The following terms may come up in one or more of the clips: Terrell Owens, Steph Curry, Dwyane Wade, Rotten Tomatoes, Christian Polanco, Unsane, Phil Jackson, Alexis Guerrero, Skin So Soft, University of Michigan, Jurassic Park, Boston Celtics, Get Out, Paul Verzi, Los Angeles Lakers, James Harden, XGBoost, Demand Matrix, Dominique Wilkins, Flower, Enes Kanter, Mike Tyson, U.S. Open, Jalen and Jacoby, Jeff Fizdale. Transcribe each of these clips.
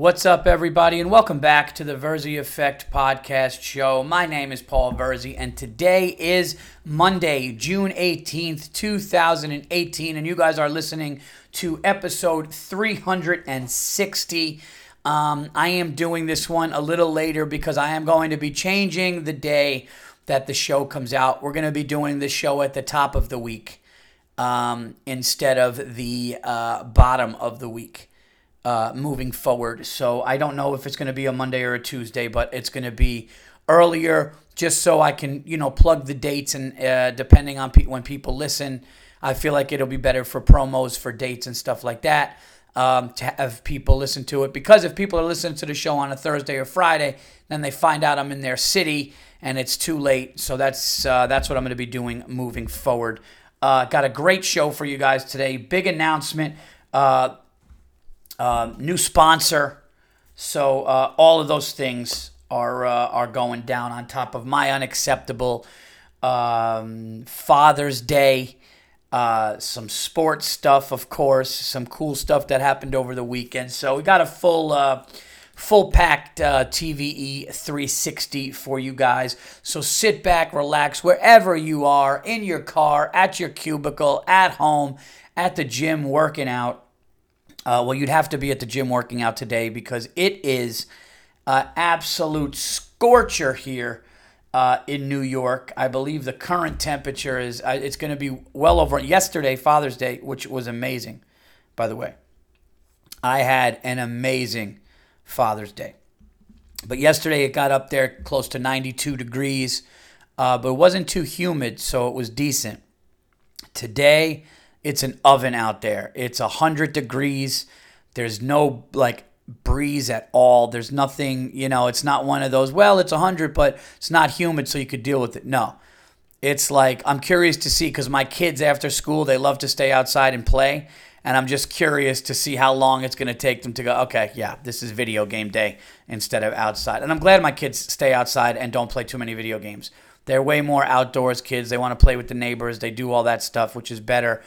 What's up, everybody, and welcome back to the Verzi Effect podcast show. My name is Paul Verzi, and today is Monday, June 18th, 2018, and you guys are listening to episode 360. I am doing this one a little later because I am going to be changing the day that the show comes out. We're going to be doing the show at the top of the week instead of the bottom of the week. Moving forward. So I don't know if it's going to be a Monday or a Tuesday, but it's going to be earlier just so I can, you know, plug the dates and depending on when people listen, I feel like it'll be better for promos, for dates and stuff like that to have people listen to it. Because if people are listening to the show on a Thursday or Friday, then they find out I'm in their city and it's too late. So that's what I'm going to be doing moving forward. Got a great show for you guys today. Big announcement. New sponsor, so all of those things are going down on top of my unacceptable Father's Day, some sports stuff, of course, some cool stuff that happened over the weekend. So we got a full packed TVE 360 for you guys. So sit back, relax, wherever you are, in your car, at your cubicle, at home, at the gym, working out. Well, you'd have to be at the gym working out today because it is an absolute scorcher here in New York. I believe the current temperature is, it's going to be well over. Yesterday, Father's Day, which was amazing, by the way. I had an amazing Father's Day. But yesterday it got up there close to 92 degrees, but it wasn't too humid, so it was decent. Today, it's an oven out there. It's 100 degrees. There's no, breeze at all. There's nothing, it's not one of those, well, it's 100, but it's not humid, so you could deal with it. No. It's like, I'm curious to see, because my kids after school, they love to stay outside and play, and I'm just curious to see how long it's going to take them to go, okay, yeah, this is video game day instead of outside. And I'm glad my kids stay outside and don't play too many video games. They're way more outdoors kids. They want to play with the neighbors. They do all that stuff, which is better.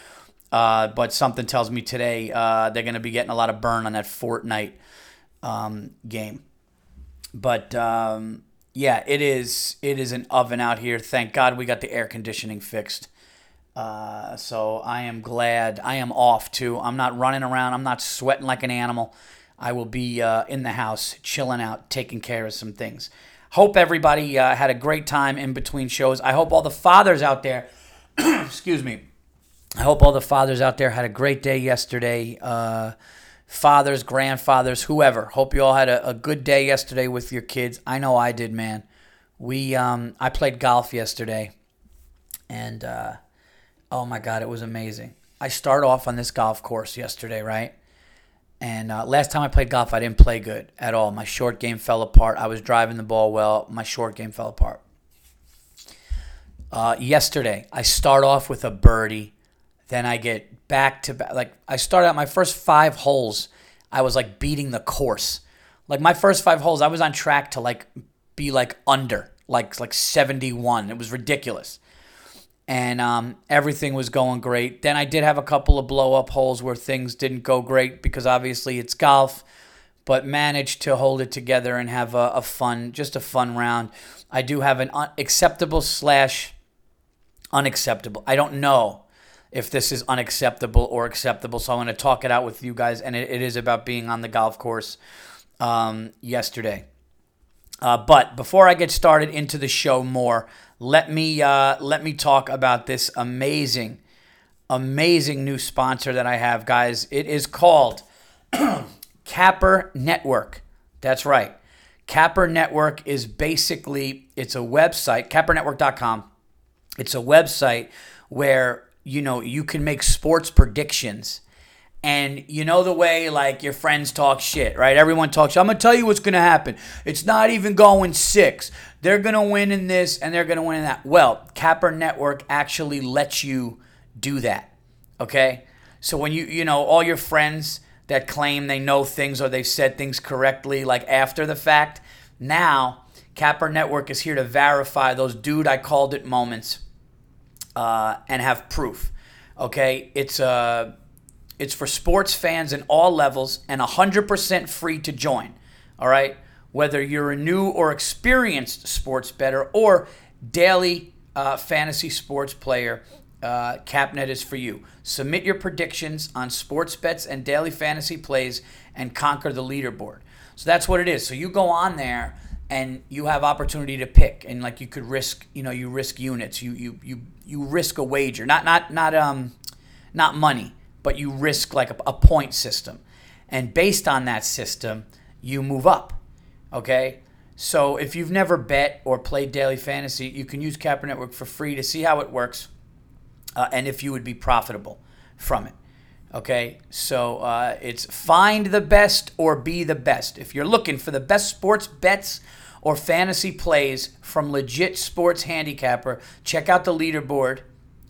But something tells me today they're going to be getting a lot of burn on that Fortnite game. But, yeah, it is an oven out here. Thank God we got the air conditioning fixed. So I am glad. I am off, too. I'm not running around. I'm not sweating like an animal. I will be in the house, chilling out, taking care of some things. Hope everybody had a great time in between shows. I hope all the fathers out there, excuse me, I hope all the fathers out there had a great day yesterday. Fathers, grandfathers, whoever. Hope you all had a good day yesterday with your kids. I know I did, man. I played golf yesterday, and oh my God, it was amazing. I start off on this golf course yesterday, right? And last time I played golf, I didn't play good at all. My short game fell apart. I was driving the ball well. My short game fell apart. Yesterday, I start off with a birdie. Then I get back to back. I started out my first five holes. I was beating the course. My first five holes, I was on track to be under, 71. It was ridiculous. And everything was going great. Then I did have a couple of blow up holes where things didn't go great because obviously it's golf, but managed to hold it together and have a fun round. I do have an unacceptable. I don't know if this is unacceptable or acceptable, so I'm going to talk it out with you guys, and it is about being on the golf course yesterday. But before I get started into the show more, let me talk about this amazing, amazing new sponsor that I have, guys. It is called Capper Network. That's right. Capper Network is basically, it's a website, cappernetwork.com. It's a website where you can make sports predictions. And the way your friends talk shit, right? Everyone talks shit. I'm going to tell you what's going to happen. It's not even going 6. They're going to win in this and they're going to win in that. Well, Capper Network actually lets you do that, okay? So when you all your friends that claim they know things or they've said things correctly after the fact, now Capper Network is here to verify those dude I called it moments. And have proof, okay? It's It's for sports fans in all levels and 100% free to join, all right? Whether you're a new or experienced sports bettor or daily fantasy sports player, CapNet is for you. Submit your predictions on sports bets and daily fantasy plays and conquer the leaderboard. So that's what it is. So you go on there and you have opportunity to pick, and like you could risk, you know, you risk units, you risk a wager, not money, but you risk like a point system, and based on that system, you move up. Okay. So if you've never bet or played daily fantasy, you can use Capper Network for free to see how it works, and if you would be profitable from it. Okay, so it's find the best or be the best. If you're looking for the best sports bets or fantasy plays from legit sports handicapper, check out the leaderboard,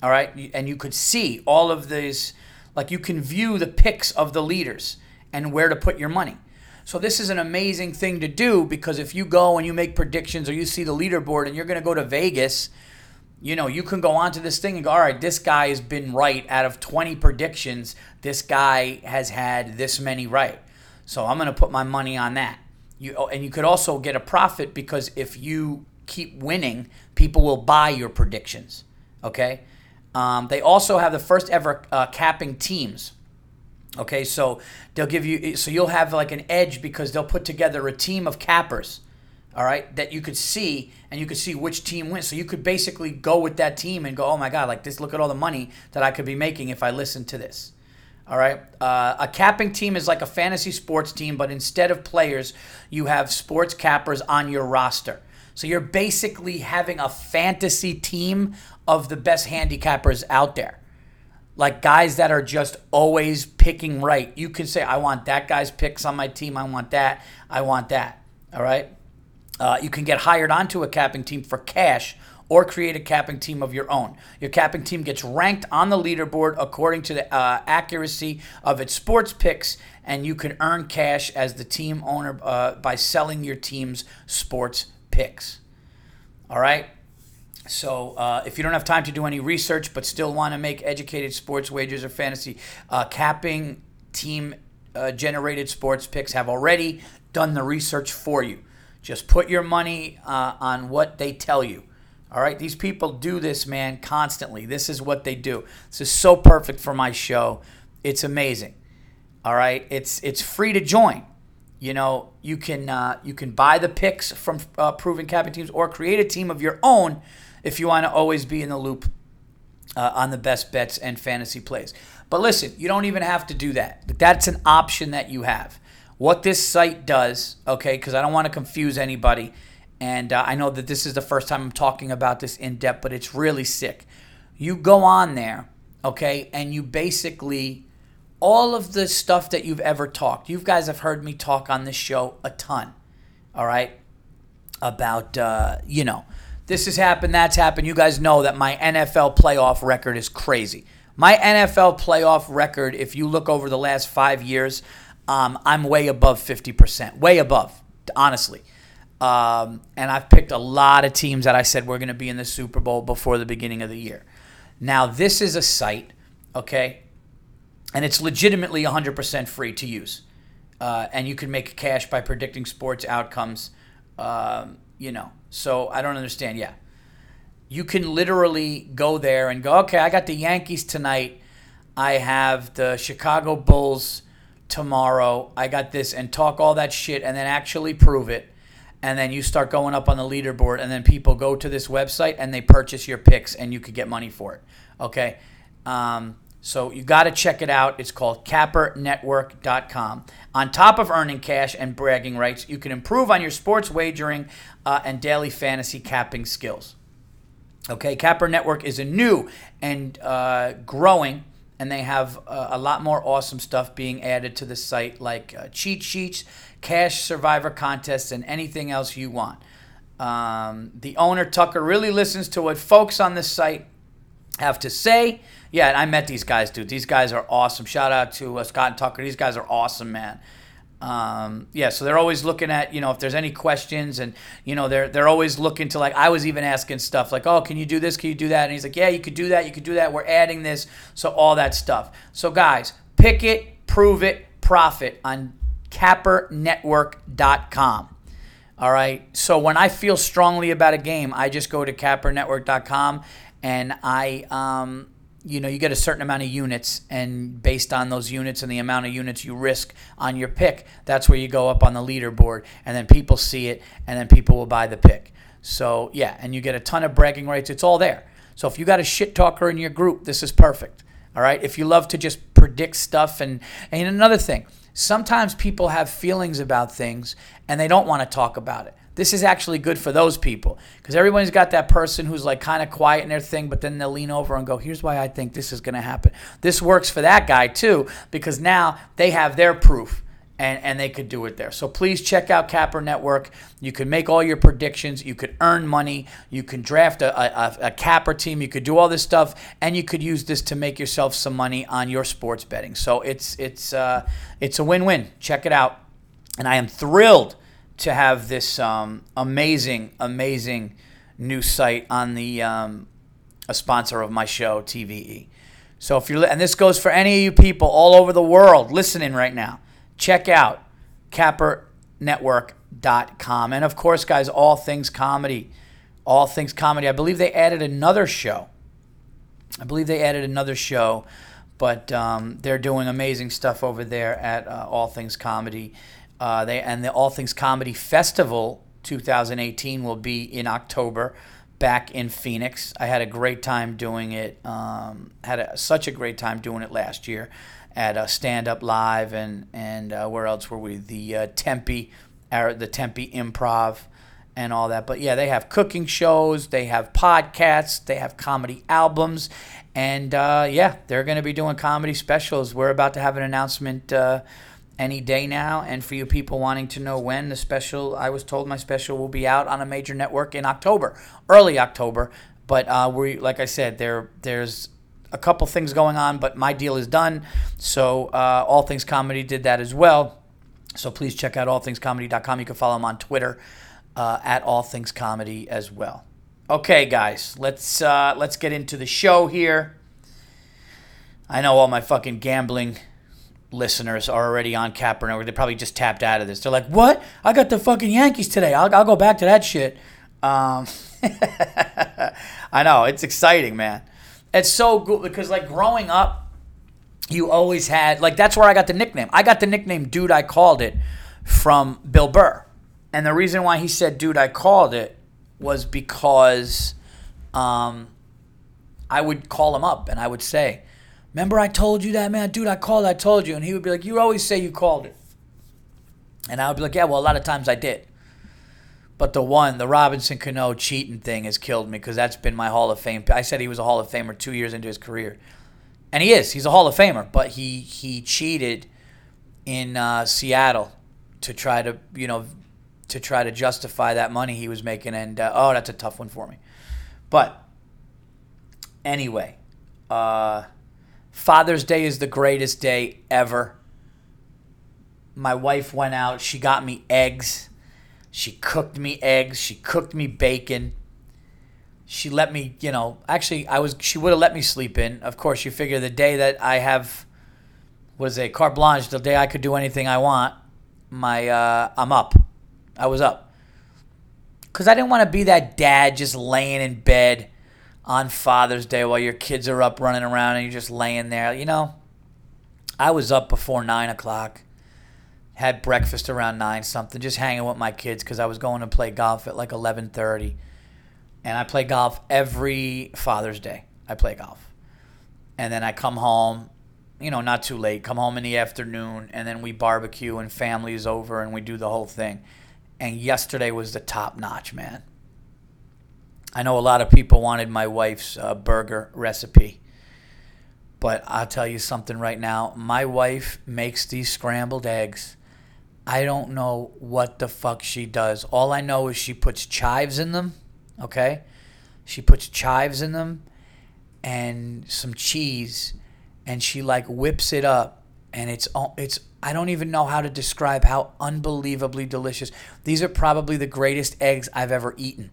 all right? And you could see all of these, like you can view the picks of the leaders and where to put your money. So this is an amazing thing to do, because if you go and you make predictions or you see the leaderboard and you're going to go to Vegas, you know, you can go onto this thing and go, all right, this guy has been right. Out of 20 predictions, this guy has had this many right. So I'm going to put my money on that. And you could also get a profit, because if you keep winning, people will buy your predictions, okay? They also have the first ever capping teams, okay? So they'll give you, so you'll have like an edge, because they'll put together a team of cappers, all right, that you could see, and you could see which team wins. So you could basically go with that team and go, oh my God, like this, look at all the money that I could be making if I listened to this. All right. A capping team is like a fantasy sports team, but instead of players, you have sports cappers on your roster. So you're basically having a fantasy team of the best handicappers out there. Like guys that are just always picking right. You can say, I want that guy's picks on my team. I want that. All right. You can get hired onto a capping team for cash or create a capping team of your own. Your capping team gets ranked on the leaderboard according to the accuracy of its sports picks, and you can earn cash as the team owner by selling your team's sports picks. All right? So if you don't have time to do any research but still want to make educated sports wagers or fantasy, capping team-generated sports picks have already done the research for you. Just put your money on what they tell you. All right? These people do this, man, constantly. This is what they do. This is so perfect for my show. It's amazing. All right? It's free to join. You know, you can buy the picks from proven capping teams or create a team of your own if you want to always be in the loop on the best bets and fantasy plays. But listen, you don't even have to do that. But that's an option that you have. What this site does, okay, because I don't want to confuse anybody, and I know that this is the first time I'm talking about this in depth, but it's really sick. You go on there, okay, and you basically, all of the stuff that you've ever talked, you guys have heard me talk on this show a ton, all right, about, you know, this has happened, that's happened. You guys know that my NFL playoff record is crazy. My NFL playoff record, if you look over the last 5 years, I'm way above 50%, way above, honestly. And I've picked a lot of teams that I said were going to be in the Super Bowl before the beginning of the year. Now, this is a site, okay, and it's legitimately 100% free to use. And you can make cash by predicting sports outcomes, you know. So I don't understand, yeah. You can literally go there and go, okay, I got the Yankees tonight. I have the Chicago Bulls tomorrow, I got this, and talk all that shit and then actually prove it. And then you start going up on the leaderboard, and then people go to this website and they purchase your picks, and you could get money for it. Okay? So you got to check it out. It's called CapperNetwork.com. On top of earning cash and bragging rights, you can improve on your sports wagering and daily fantasy capping skills. Okay? Capper Network is a new and growing, and they have a lot more awesome stuff being added to the site, like cheat sheets, cash survivor contests, and anything else you want. The owner, Tucker, really listens to what folks on this site have to say. Yeah, and I met these guys, dude. These guys are awesome. Shout out to Scott and Tucker. These guys are awesome, man. Yeah, so they're always looking at, you know, if there's any questions, and, you know, they're always looking to, like, I was even asking stuff like, oh, can you do this? Can you do that? And he's like, yeah, you could do that. You could do that. We're adding this. So all that stuff. So guys, Pick It, Prove It, Profit on CapperNetwork.com. All right. So when I feel strongly about a game, I just go to CapperNetwork.com and I, you know, you get a certain amount of units, and based on those units and the amount of units you risk on your pick, that's where you go up on the leaderboard, and then people see it, and then people will buy the pick. So, yeah, and you get a ton of bragging rights. It's all there. So if you got a shit talker in your group, this is perfect, all right? If you love to just predict stuff, and another thing, sometimes people have feelings about things, and they don't want to talk about it. This is actually good for those people, because everyone's got that person who's like kind of quiet in their thing, but then they'll lean over and go, here's why I think this is going to happen. This works for that guy too, because now they have their proof and they could do it there. So please check out Capper Network. You can make all your predictions. You could earn money. You can draft a Capper team. You could do all this stuff, and you could use this to make yourself some money on your sports betting. So it's a win-win. Check it out. And I am thrilled to have this amazing new site on the a sponsor of my show, TVE. So if you're, and this goes for any of you people all over the world listening right now, check out CapperNetwork.com. And of course, guys, All Things Comedy, All Things Comedy. I believe they added another show. But they're doing amazing stuff over there at All Things Comedy. They and the All Things Comedy Festival 2018 will be in October, back in Phoenix. I had a great time doing it. Such a great time doing it last year at Stand Up Live and where else were we? The Tempe Improv and all that. But yeah, they have cooking shows, they have podcasts, they have comedy albums, and yeah, they're going to be doing comedy specials. We're about to have an announcement. Any day now, and for you people wanting to know when the special, I was told my special will be out on a major network in October, early October. But we, like I said, there's a couple things going on, but my deal is done. So All Things Comedy did that as well. So please check out allthingscomedy.com. You can follow them on Twitter at All Things Comedy as well. Okay, guys, let's get into the show here. I know all my fucking gambling listeners are already on Capper Network. They probably just tapped out of this. They're like, what? I got the fucking Yankees today. I'll go back to that shit. I know. It's exciting, man. It's so good because, like, growing up, you always had, like, that's where I got the nickname. I got the nickname Dude I Called It from Bill Burr. And the reason why he said Dude I Called It was because I would call him up and I would say, remember I told you that, man? Dude, I told you. And he would be like, you always say you called it. And I would be like, yeah, well, a lot of times I did. But the Robinson Cano cheating thing has killed me because that's been my Hall of Fame. I said he was a Hall of Famer 2 years into his career. And he is. He's a Hall of Famer. But he cheated in Seattle to try to, you know, to try to justify that money he was making. And, oh, that's a tough one for me. But anyway, Father's Day is the greatest day ever. My wife went out. She got me eggs. She cooked me eggs. She cooked me bacon. She let me, you know, actually, she would have let me sleep in. Of course, you figure the day that I have, carte blanche, the day I could do anything I want, I'm up. I was up. Because I didn't want to be that dad just laying in bed on Father's Day while your kids are up running around and you're just laying there. You know, I was up before 9 o'clock, had breakfast around 9 something, just hanging with my kids because I was going to play golf at like 11:30. And I play golf every Father's Day. I play golf. And then I come home, you know, not too late, come home in the afternoon, and then we barbecue and family is over and we do the whole thing. And yesterday was the top notch, man. I know a lot of people wanted my wife's burger recipe, but I'll tell you something right now. My wife makes these scrambled eggs. I don't know what the fuck she does. All I know is she puts chives in them, okay? She puts chives in them and some cheese, and she, like, whips it up, and it's I don't even know how to describe how unbelievably delicious. These are probably the greatest eggs I've ever eaten.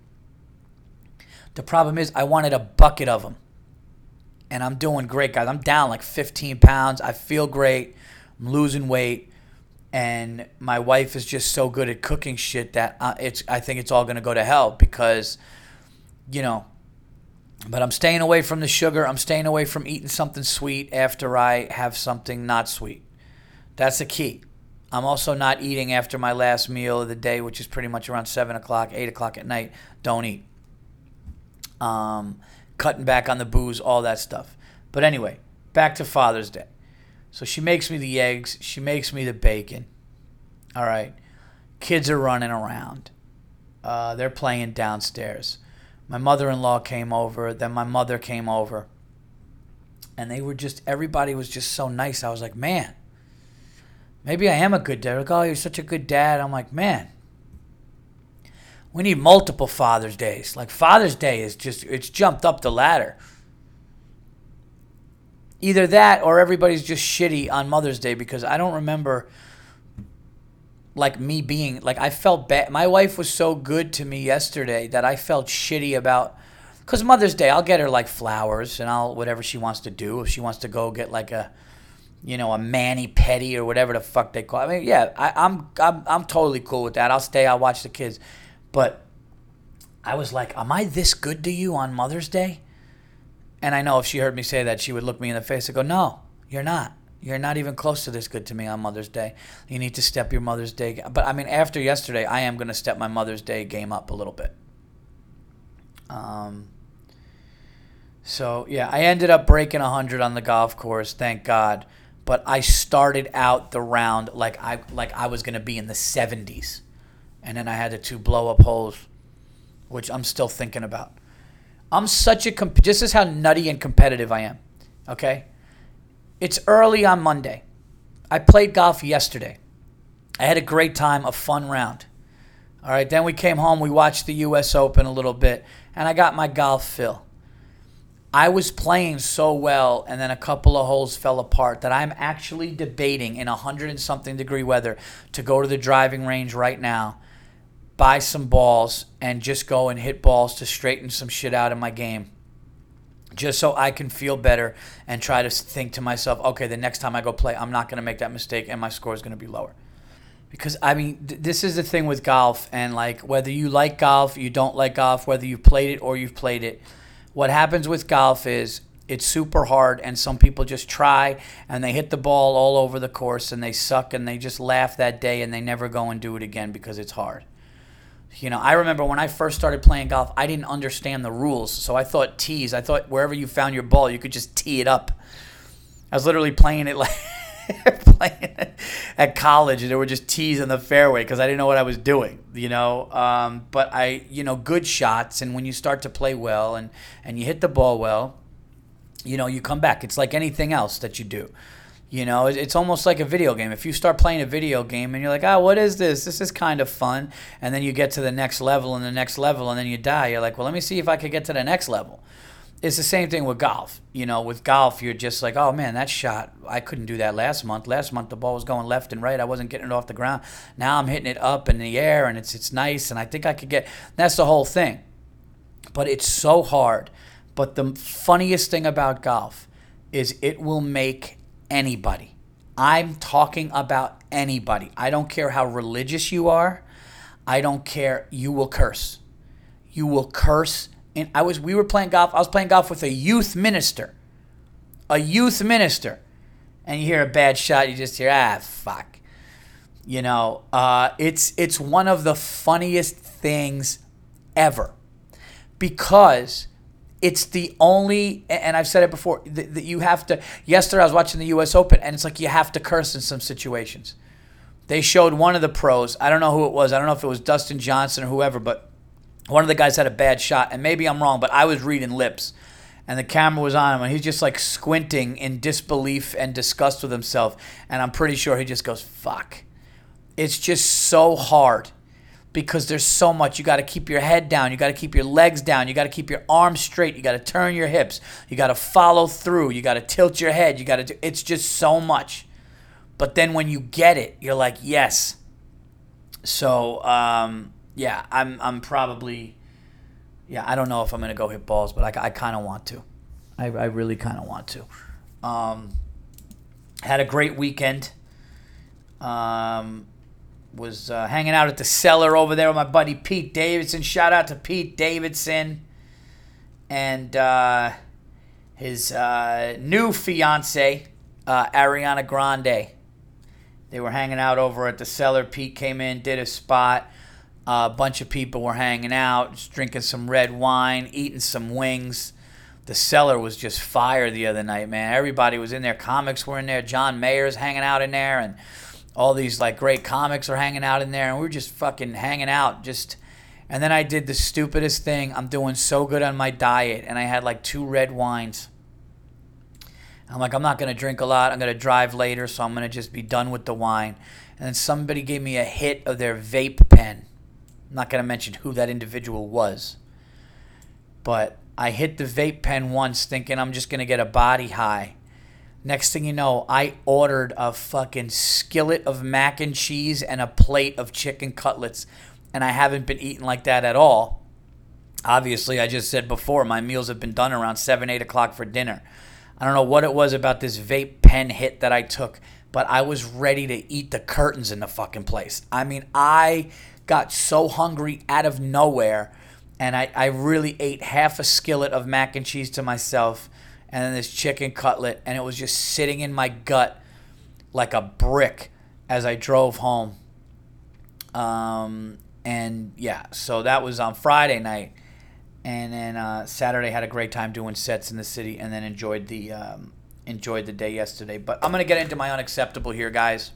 The problem is I wanted a bucket of them. and I'm doing great, guys. I'm down like 15 pounds. I feel great. I'm losing weight, and my wife is just so good at cooking shit that I think it's all going to go to hell because, you know, but I'm staying away from the sugar. I'm staying away from eating something sweet after I have something not sweet. That's the key. I'm also not eating after my last meal of the day, which is pretty much around 7 o'clock, 8 o'clock at night. Don't eat. Cutting back on the booze, all that stuff. But anyway, back to Father's Day. So she makes me the eggs. She makes me the bacon. All right. Kids are running around. They're playing downstairs. My mother-in-law came over. Then my mother came over. And they were just, everybody was just so nice. I was like, man, maybe I am a good dad. Like, oh, you're such a good dad. I'm like, man, we need multiple Father's Days. Like, Father's Day is just, it's jumped up the ladder. Either that or everybody's just shitty on Mother's Day because I don't remember, like, me being, like, I felt bad. My wife was so good to me yesterday that I felt shitty about, because Mother's Day, I'll get her, like, flowers and I'll, whatever she wants to do. If she wants to go get, like, a, you know, a mani-pedi or whatever the fuck they call it. I mean, yeah, I'm totally cool with that. I'll stay. I'll watch the kids. But I was like, am I this good to you on Mother's Day? And I know if she heard me say that, she would look me in the face and go, no, you're not. You're not even close to this good to me on Mother's Day. You need to step your Mother's Day. But, I mean, after yesterday, I am going to step my Mother's Day game up a little bit. So, yeah, I ended up breaking 100 on the golf course, thank God. But I started out the round like I was going to be in the 70s. And then I had the two blow-up holes, which I'm still thinking about. I'm such a this is how nutty and competitive I am, okay? It's early on Monday. I played golf yesterday. I had a great time, a fun round. All right, then we came home. We watched the U.S. Open a little bit, and I got my golf fill. I was playing so well, and then a couple of holes fell apart that I'm actually debating in 100-and-something degree weather to go to the driving range right now, buy some balls, and just go and hit balls to straighten some shit out in my game just so I can feel better and try to think to myself, okay, the next time I go play, I'm not going to make that mistake, and my score is going to be lower. Because, I mean, this is the thing with golf, and, like, whether you like golf, you don't like golf, whether you played it or you've played it, what happens with golf is it's super hard, and some people just try, and they hit the ball all over the course, and they suck, and they just laugh that day, and they never go and do it again because it's hard. You know, I remember when I first started playing golf, I didn't understand the rules, so I thought tees. I thought wherever you found your ball, you could just tee it up. I was literally playing it like playing it at college, and there were just tees on the fairway because I didn't know what I was doing, you know. But I, you know, good shots, and when you start to play well and you hit the ball well, you know, you come back. It's like anything else that you do. You know, it's almost like a video game. If you start playing a video game and you're like, oh, what is this? This is kind of fun. And then you get to the next level and the next level, and then you die. You're like, well, let me see if I could get to the next level. It's the same thing with golf. You know, with golf, you're just like, oh, man, that shot, I couldn't do that last month. Last month, the ball was going left and right. I wasn't getting it off the ground. Now I'm hitting it up in the air, and it's nice, and I think I could get – that's the whole thing. But it's so hard. But the funniest thing about golf is it will make anybody. I'm talking about anybody. I don't care how religious you are. I don't care. You will curse. You will curse. And we were playing golf. I was playing golf with a youth minister. A youth minister. And you hear a bad shot, you just hear, ah, fuck. You know, it's one of the funniest things ever. Because it's the only, and I've said it before, that you have to, yesterday I was watching the U.S. Open, and it's like you have to curse in some situations. They showed one of the pros. I don't know who it was. I don't know if it was Dustin Johnson or whoever, but one of the guys had a bad shot, and maybe I'm wrong, but I was reading lips, and the camera was on him, and he's just like squinting in disbelief and disgust with himself, and I'm pretty sure he just goes, fuck. It's just so hard because there's so much. You got to keep your head down. You got to keep your legs down. You got to keep your arms straight. You got to turn your hips. You got to follow through. You got to tilt your head. You got to do. It's just so much. But then when you get it, you're like, yes. So, yeah, I'm probably, yeah, I don't know if I'm going to go hit balls, but I kind of want to. I really kind of want to. Had a great weekend. Was hanging out at the Cellar over there with my buddy Pete Davidson. Shout out to Pete Davidson and his new fiance, Ariana Grande. They were hanging out over at the Cellar. Pete came in, did a spot. A bunch of people were hanging out, just drinking some red wine, eating some wings. The Cellar was just fire the other night, man. Everybody was in there. Comics were in there. John Mayer's hanging out in there, and all these like great comics are hanging out in there, and we were just fucking hanging out. And then I did the stupidest thing. I'm doing so good on my diet, and I had like 2 red wines. I'm like, I'm not going to drink a lot. I'm going to drive later, so I'm going to just be done with the wine. And then somebody gave me a hit of their vape pen. I'm not going to mention who that individual was. But I hit the vape pen once thinking I'm just going to get a body high. Next thing you know, I ordered a fucking skillet of mac and cheese and a plate of chicken cutlets. And I haven't been eating like that at all. Obviously, I just said before, my meals have been done around 7, 8 o'clock for dinner. I don't know what it was about this vape pen hit that I took, but I was ready to eat the curtains in the fucking place. I mean, I got so hungry out of nowhere, and I really ate half a skillet of mac and cheese to myself, and then this chicken cutlet, and it was just sitting in my gut like a brick as I drove home. And yeah, so that was on Friday night. And then Saturday had a great time doing sets in the city, and then enjoyed the day yesterday. But I'm gonna get into my unacceptable here, guys,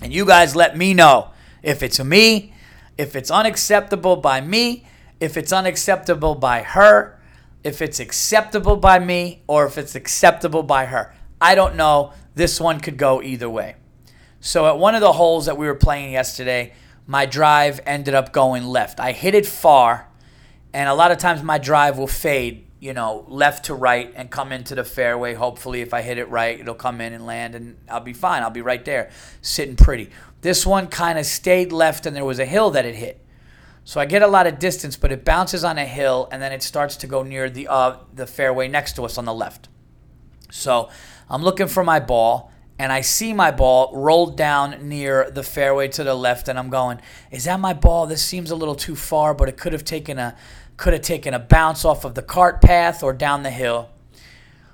and you guys let me know if it's me, if it's unacceptable by me, if it's unacceptable by her, if it's acceptable by me, or if it's acceptable by her. I don't know. This one could go either way. So at one of the holes that we were playing yesterday, my drive ended up going left. I hit it far. And a lot of times my drive will fade, you know, left to right and come into the fairway. Hopefully, if I hit it right, it'll come in and land, and I'll be fine. I'll be right there, sitting pretty. This one kind of stayed left, and there was a hill that it hit. So I get a lot of distance, but it bounces on a hill, and then it starts to go near the fairway next to us on the left. So I'm looking for my ball, and I see my ball rolled down near the fairway to the left, and I'm going, is that my ball? This seems a little too far, but it could have taken a bounce off of the cart path or down the hill.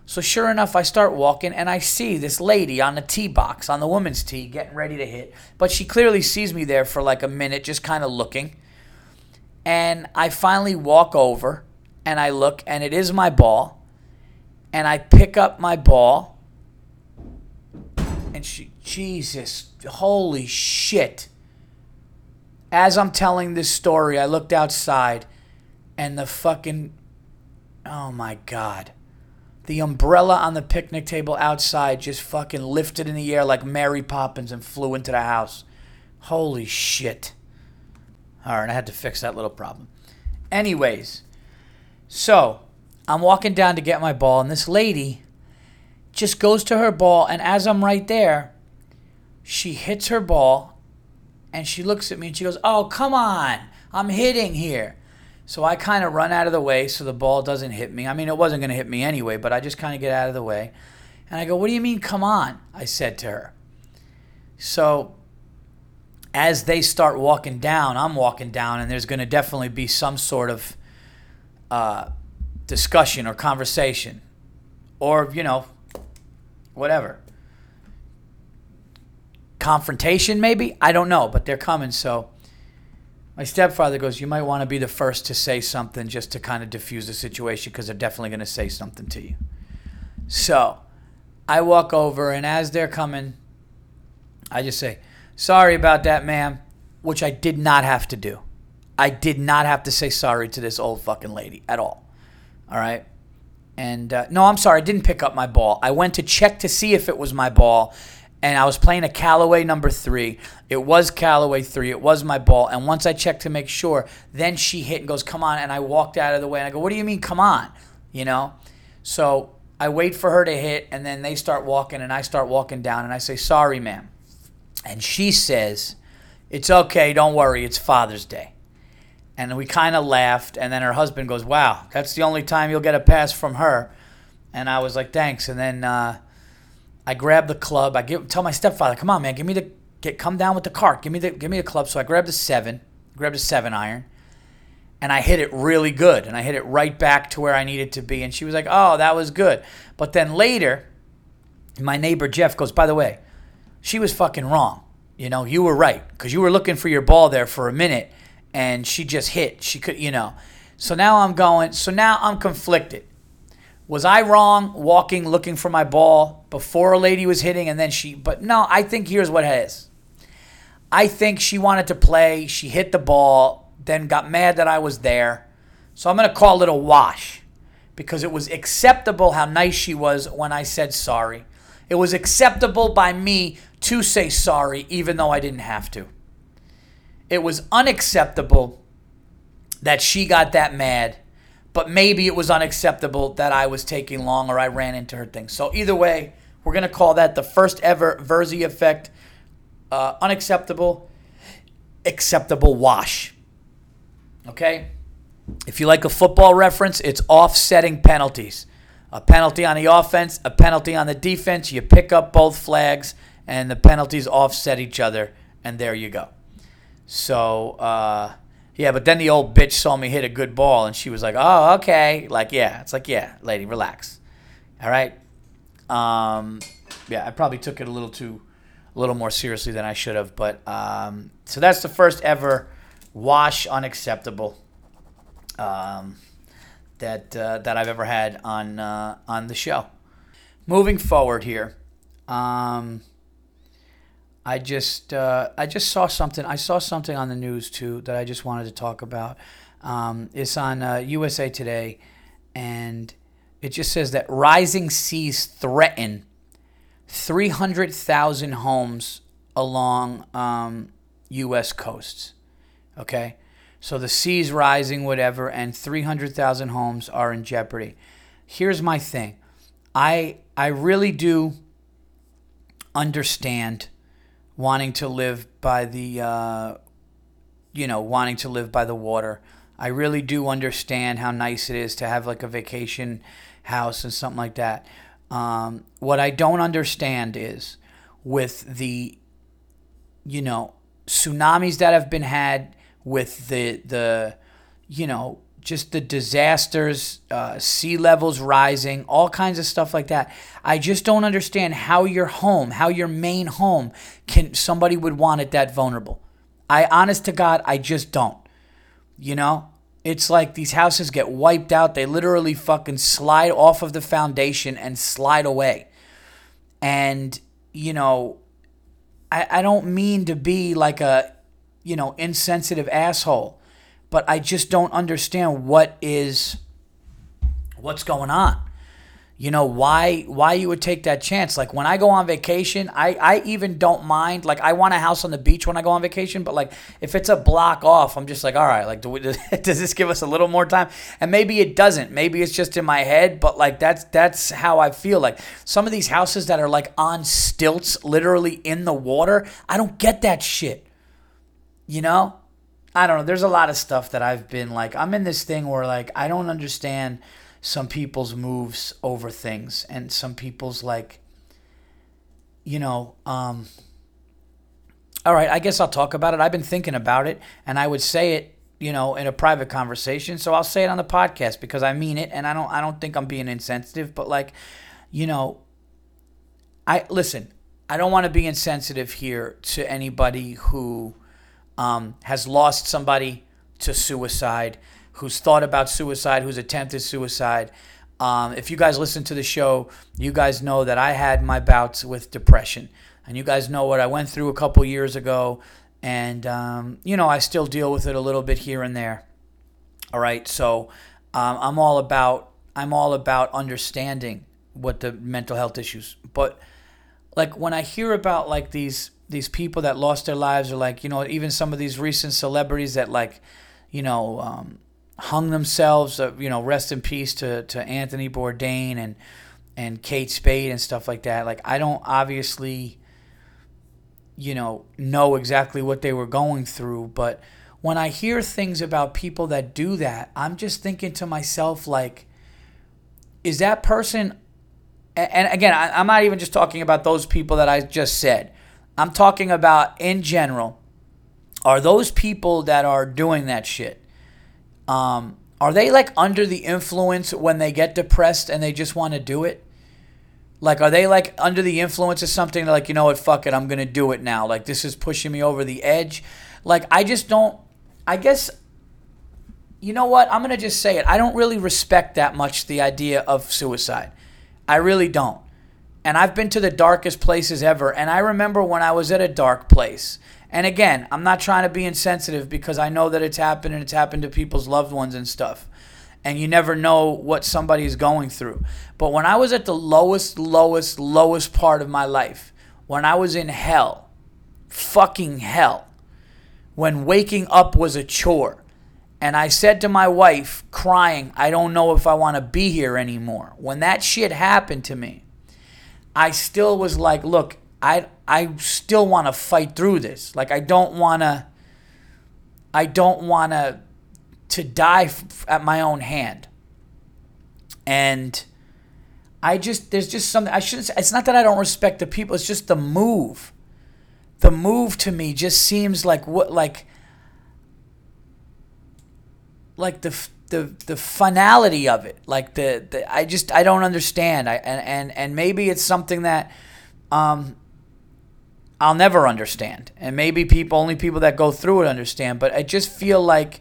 So sure enough, I start walking, and I see this lady on the tee box, on the woman's tee, getting ready to hit. But she clearly sees me there for like a minute, just kind of looking. And I finally walk over, and I look, and it is my ball. And I pick up my ball, and she, Jesus, holy shit. As I'm telling this story, I looked outside, and the fucking, oh my God. The umbrella on the picnic table outside just fucking lifted in the air like Mary Poppins and flew into the house. Holy shit. All right, I had to fix that little problem. Anyways, so I'm walking down to get my ball, and this lady just goes to her ball, and as I'm right there, she hits her ball, and she looks at me, and she goes, oh, come on, I'm hitting here. So I kind of run out of the way so the ball doesn't hit me. I mean, it wasn't going to hit me anyway, but I just kind of get out of the way. And I go, what do you mean, come on? I said to her. So as they start walking down, I'm walking down, and there's going to definitely be some sort of discussion or conversation or, you know, whatever. Confrontation maybe? I don't know, but they're coming, so... My stepfather goes, you might want to be the first to say something just to kind of diffuse the situation because they're definitely going to say something to you. So I walk over, and as they're coming, I just say, sorry about that, ma'am, which I did not have to do. I did not have to say sorry to this old fucking lady at all. All right? And no, I'm sorry. I didn't pick up my ball. I went to check to see if it was my ball. And I was playing a Callaway number 3. It was Callaway 3. It was my ball. And once I checked to make sure, then she hit and goes, come on. And I walked out of the way. And I go, what do you mean, come on? You know? So I wait for her to hit. And then they start walking. And I start walking down. And I say, sorry, ma'am. And she says, it's okay. Don't worry. It's Father's Day. And we kind of laughed. And then her husband goes, wow, that's the only time you'll get a pass from her. And I was like, thanks. And then I grabbed the club. Tell my stepfather, come on, man, come down with the cart. Give me the club. So I grabbed a 7-iron, and I hit it really good. And I hit it right back to where I needed to be. And she was like, oh, that was good. But then later, my neighbor Jeff goes, by the way, she was fucking wrong. You know, you were right, because you were looking for your ball there for a minute, and she just hit. She could, you know. So now I'm conflicted. Was I wrong walking, looking for my ball before a lady was hitting and then but no, I think here's what it is. I think she wanted to play. She hit the ball, then got mad that I was there. So I'm going to call it a wash, because it was acceptable how nice she was when I said sorry. It was acceptable by me to say sorry, even though I didn't have to. It was unacceptable that she got that mad. But maybe it was unacceptable that I was taking long or I ran into her thing. So either way, we're going to call that the first ever Verzi Effect unacceptable, acceptable wash. Okay? If you like a football reference, it's offsetting penalties. A penalty on the offense, a penalty on the defense. You pick up both flags, and the penalties offset each other, and there you go. So, yeah, but then the old bitch saw me hit a good ball, and she was like, oh, okay. Like, yeah. It's like, yeah, lady, relax. All right? Yeah, I probably took it a little more seriously than I should have. But so that's the first ever wash unacceptable that I've ever had on the show. Moving forward here, I just saw something. I saw something on the news too that I just wanted to talk about. It's on USA Today, and it just says that rising seas threaten 300,000 homes along U.S. coasts. Okay, so the sea's rising, whatever, and 300,000 homes are in jeopardy. Here's my thing. I really do understand wanting to live by the water. I really do understand how nice it is to have like a vacation house and something like that. What I don't understand is with the, tsunamis that have been had, with the just the disasters, sea levels rising, all kinds of stuff like that. I just don't understand how your main home, somebody would want it that vulnerable. Honest to God, I just don't. It's like these houses get wiped out. They literally fucking slide off of the foundation and slide away. And, I don't mean to be like a, insensitive asshole. But I just don't understand what's going on. Why you would take that chance. Like, when I go on vacation, I even don't mind. Like, I want a house on the beach when I go on vacation. But, like, if it's a block off, I'm just like, all right, like, does this give us a little more time? And maybe it doesn't. Maybe it's just in my head. But, like, that's how I feel. Like, some of these houses that are, like, on stilts, literally in the water, I don't get that shit. I don't know. There's a lot of stuff that I've been like, I'm in this thing where like I don't understand some people's moves over things, and some people's like, all right, I guess I'll talk about it. I've been thinking about it, and I would say it, in a private conversation. So I'll say it on the podcast because I mean it, and I don't think I'm being insensitive, but like, I don't want to be insensitive here to anybody who has lost somebody to suicide, who's thought about suicide, who's attempted suicide. If you guys listen to the show, you guys know that I had my bouts with depression. And you guys know what I went through a couple years ago. And, I still deal with it a little bit here and there. All right, so I'm all about understanding what the mental health issues. But, like, when I hear about, like, these people that lost their lives, or like, even some of these recent celebrities that like, hung themselves, rest in peace to Anthony Bourdain and Kate Spade and stuff like that. Like, I don't obviously, know exactly what they were going through. But when I hear things about people that do that, I'm just thinking to myself, like, is that person and again, I'm not even just talking about those people that I just said. I'm talking about in general, are those people that are doing that shit, are they like under the influence when they get depressed and they just want to do it? Like, are they like under the influence of something? They're like, you know what, fuck it, I'm going to do it now. Like, this is pushing me over the edge. Like, I just don't, I guess, you know what, I'm going to just say it. I don't really respect that much the idea of suicide. I really don't. And I've been to the darkest places ever. And I remember when I was at a dark place. And again, I'm not trying to be insensitive because I know that it's happened and it's happened to people's loved ones and stuff. And you never know what somebody is going through. But when I was at the lowest part of my life, when I was in hell, fucking hell, when waking up was a chore, and I said to my wife, crying, I don't know if I want to be here anymore. When that shit happened to me, I still was like, look, I still want to fight through this. Like, I don't want to die at my own hand. And I just, there's just something, I shouldn't say, it's not that I don't respect the people, it's just the move. The move to me just seems like what, like the finality of it. Like the I just, I don't understand. And maybe it's something that, I'll never understand. And maybe only people that go through it understand, but I just feel like,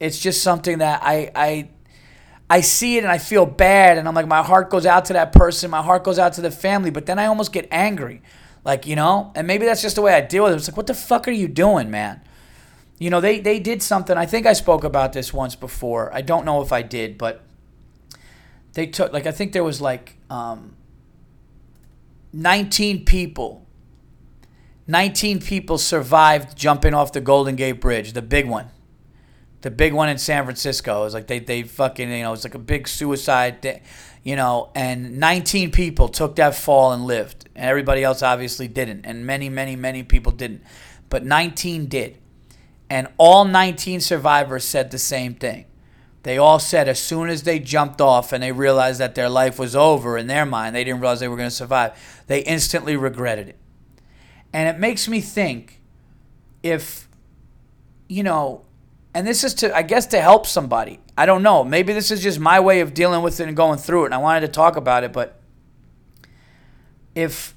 it's just something that I see it and I feel bad, and I'm like, my heart goes out to that person, my heart goes out to the family, but then I almost get angry, like, you know, and maybe that's just the way I deal with it. It's like, what the fuck are you doing, man? You know, they did something, I think I spoke about this once before, I don't know if I did, but they took, like, I think there was like 19 people survived jumping off the Golden Gate Bridge, the big one in San Francisco. It was like they fucking, you know, it's like a big suicide thing, you know, and 19 people took that fall and lived. And everybody else obviously didn't. And many, many, many people didn't. But 19 did. And all 19 survivors said the same thing. They all said as soon as they jumped off and they realized that their life was over in their mind, they didn't realize they were going to survive, they instantly regretted it. And it makes me think if, you know, and this is to, I guess, to help somebody. I don't know. Maybe this is just my way of dealing with it and going through it. And I wanted to talk about it, but if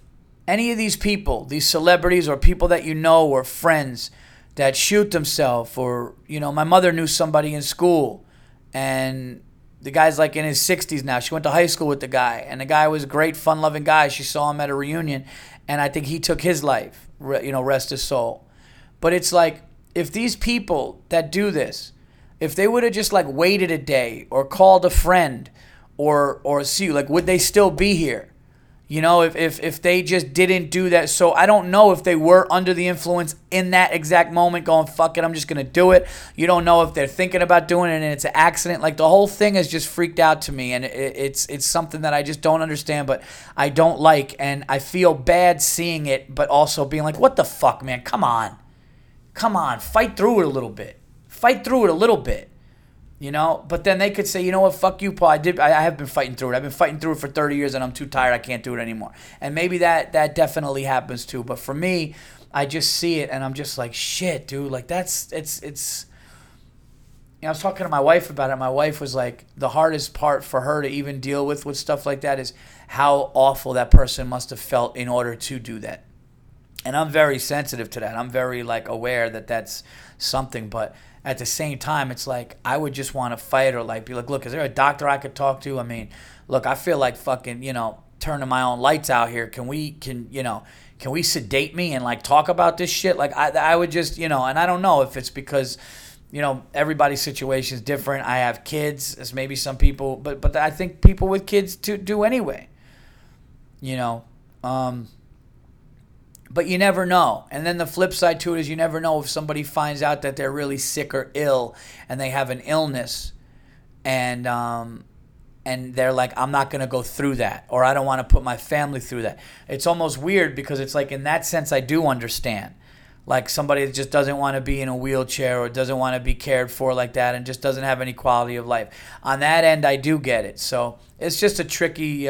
any of these people, these celebrities or people that you know or friends that shoot themselves, or, you know, my mother knew somebody in school and the guy's like in his 60s now. She went to high school with the guy, and the guy was a great, fun-loving guy. She saw him at a reunion, and I think he took his life, you know, rest his soul. But it's like, if these people that do this, if they would have just like waited a day or called a friend or see, like, would they still be here? You know, if they just didn't do that. So I don't know if they were under the influence in that exact moment going, fuck it, I'm just going to do it. You don't know if they're thinking about doing it and it's an accident. Like, the whole thing has just freaked out to me, and it's something that I just don't understand, but I don't like, and I feel bad seeing it, but also being like, what the fuck, man? Come on, fight through it a little bit, you know? But then they could say, you know what, fuck you, Paul, I have been fighting through it. I've been fighting through it for 30 years, and I'm too tired, I can't do it anymore. And maybe that definitely happens too. But for me, I just see it, and I'm just like, shit, dude, like that's, you know, I was talking to my wife about it. My wife was like, the hardest part for her to even deal with stuff like that is how awful that person must have felt in order to do that. And I'm very sensitive to that. I'm very, like, aware that that's something. But at the same time, it's like, I would just want to fight or, like, be like, look, is there a doctor I could talk to? I mean, look, I feel like fucking, you know, turning my own lights out here. Can we sedate me and, like, talk about this shit? Like, I would just, you know, and I don't know if it's because, you know, everybody's situation is different. I have kids, as maybe some people, but I think people with kids do anyway, you know. But you never know. And then the flip side to it is you never know if somebody finds out that they're really sick or ill and they have an illness, and they're like, I'm not going to go through that, or I don't want to put my family through that. It's almost weird because it's like, in that sense, I do understand. like somebody that just doesn't want to be in a wheelchair or doesn't want to be cared for like that and just doesn't have any quality of life. On that end, I do get it. So it's just a tricky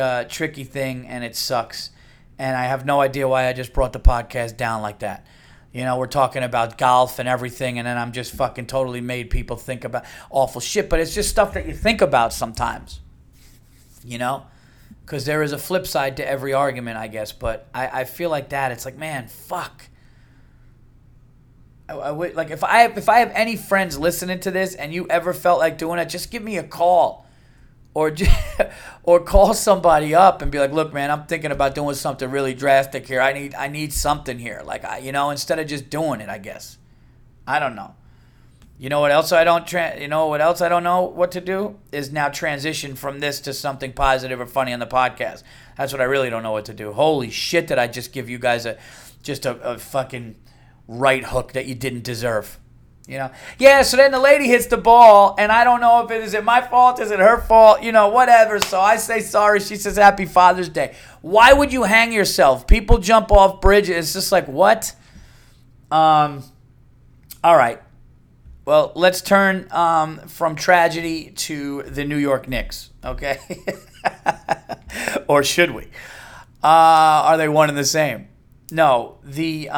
thing, and it sucks. And I have no idea why I just brought the podcast down like that. You know, we're talking about golf and everything, and then I'm just fucking totally made people think about awful shit. But it's just stuff that you think about sometimes, you know, because there is a flip side to every argument, I guess. But I feel like that. It's like, man, fuck. I would, like, if I have any friends listening to this and you ever felt like doing it, just give me a call or call somebody up and be like, look, man, I'm thinking about doing something really drastic here. I need something here. Like, instead of just doing it, I guess. I don't know. You know what else I don't know what to do is now transition from this to something positive or funny on the podcast. That's what I really don't know what to do. Holy shit, did I just give you guys a fucking right hook that you didn't deserve, you know? Yeah, so then the lady hits the ball, and I don't know if is it my fault, is it her fault, you know, whatever. So I say sorry, she says happy Father's Day. Why would you hang yourself? People jump off bridges. It's just like, what? All right. Well, let's turn from tragedy to the New York Knicks, okay? Or should we? Are they one and the same? No, the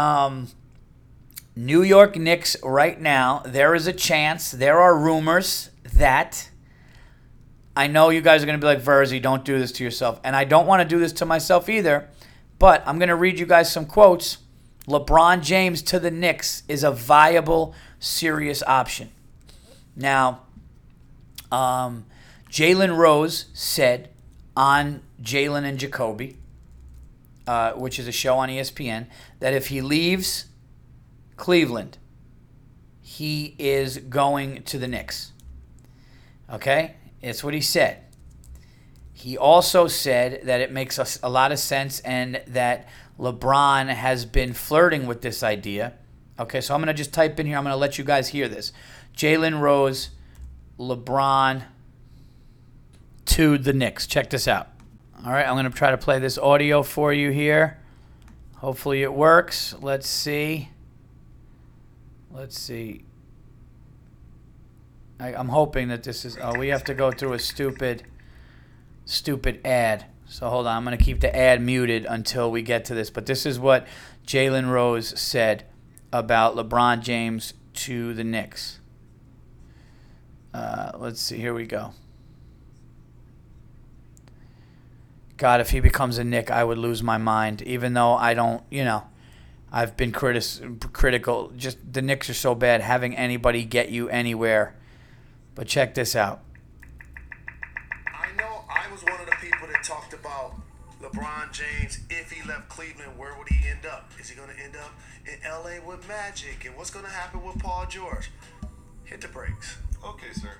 New York Knicks right now, there is a chance, there are rumors that, I know you guys are going to be like, Verzi, don't do this to yourself. And I don't want to do this to myself either, but I'm going to read you guys some quotes. LeBron James to the Knicks is a viable, serious option. Now, Jalen Rose said on Jalen and Jacoby, which is a show on ESPN, that if he leaves Cleveland, he is going to the Knicks. Okay? It's what he said. He also said that it makes a lot of sense and that LeBron has been flirting with this idea. Okay, so I'm going to just type in here. I'm going to let you guys hear this. Jalen Rose, LeBron to the Knicks. Check this out. All right, I'm going to try to play this audio for you here. Hopefully it works. Let's see. I'm hoping that this is... Oh, we have to go through a stupid ad. So hold on. I'm going to keep the ad muted until we get to this. But this is what Jalen Rose said about LeBron James to the Knicks. Let's see. Here we go. God, if he becomes a Knick, I would lose my mind, even though I don't, you know... I've been critical. Just the Knicks are so bad. Having anybody get you anywhere. But check this out. I know I was one of the people that talked about LeBron James. If he left Cleveland, where would he end up? Is he going to end up in L.A. with Magic? And what's going to happen with Paul George? Hit the brakes. Okay, sir.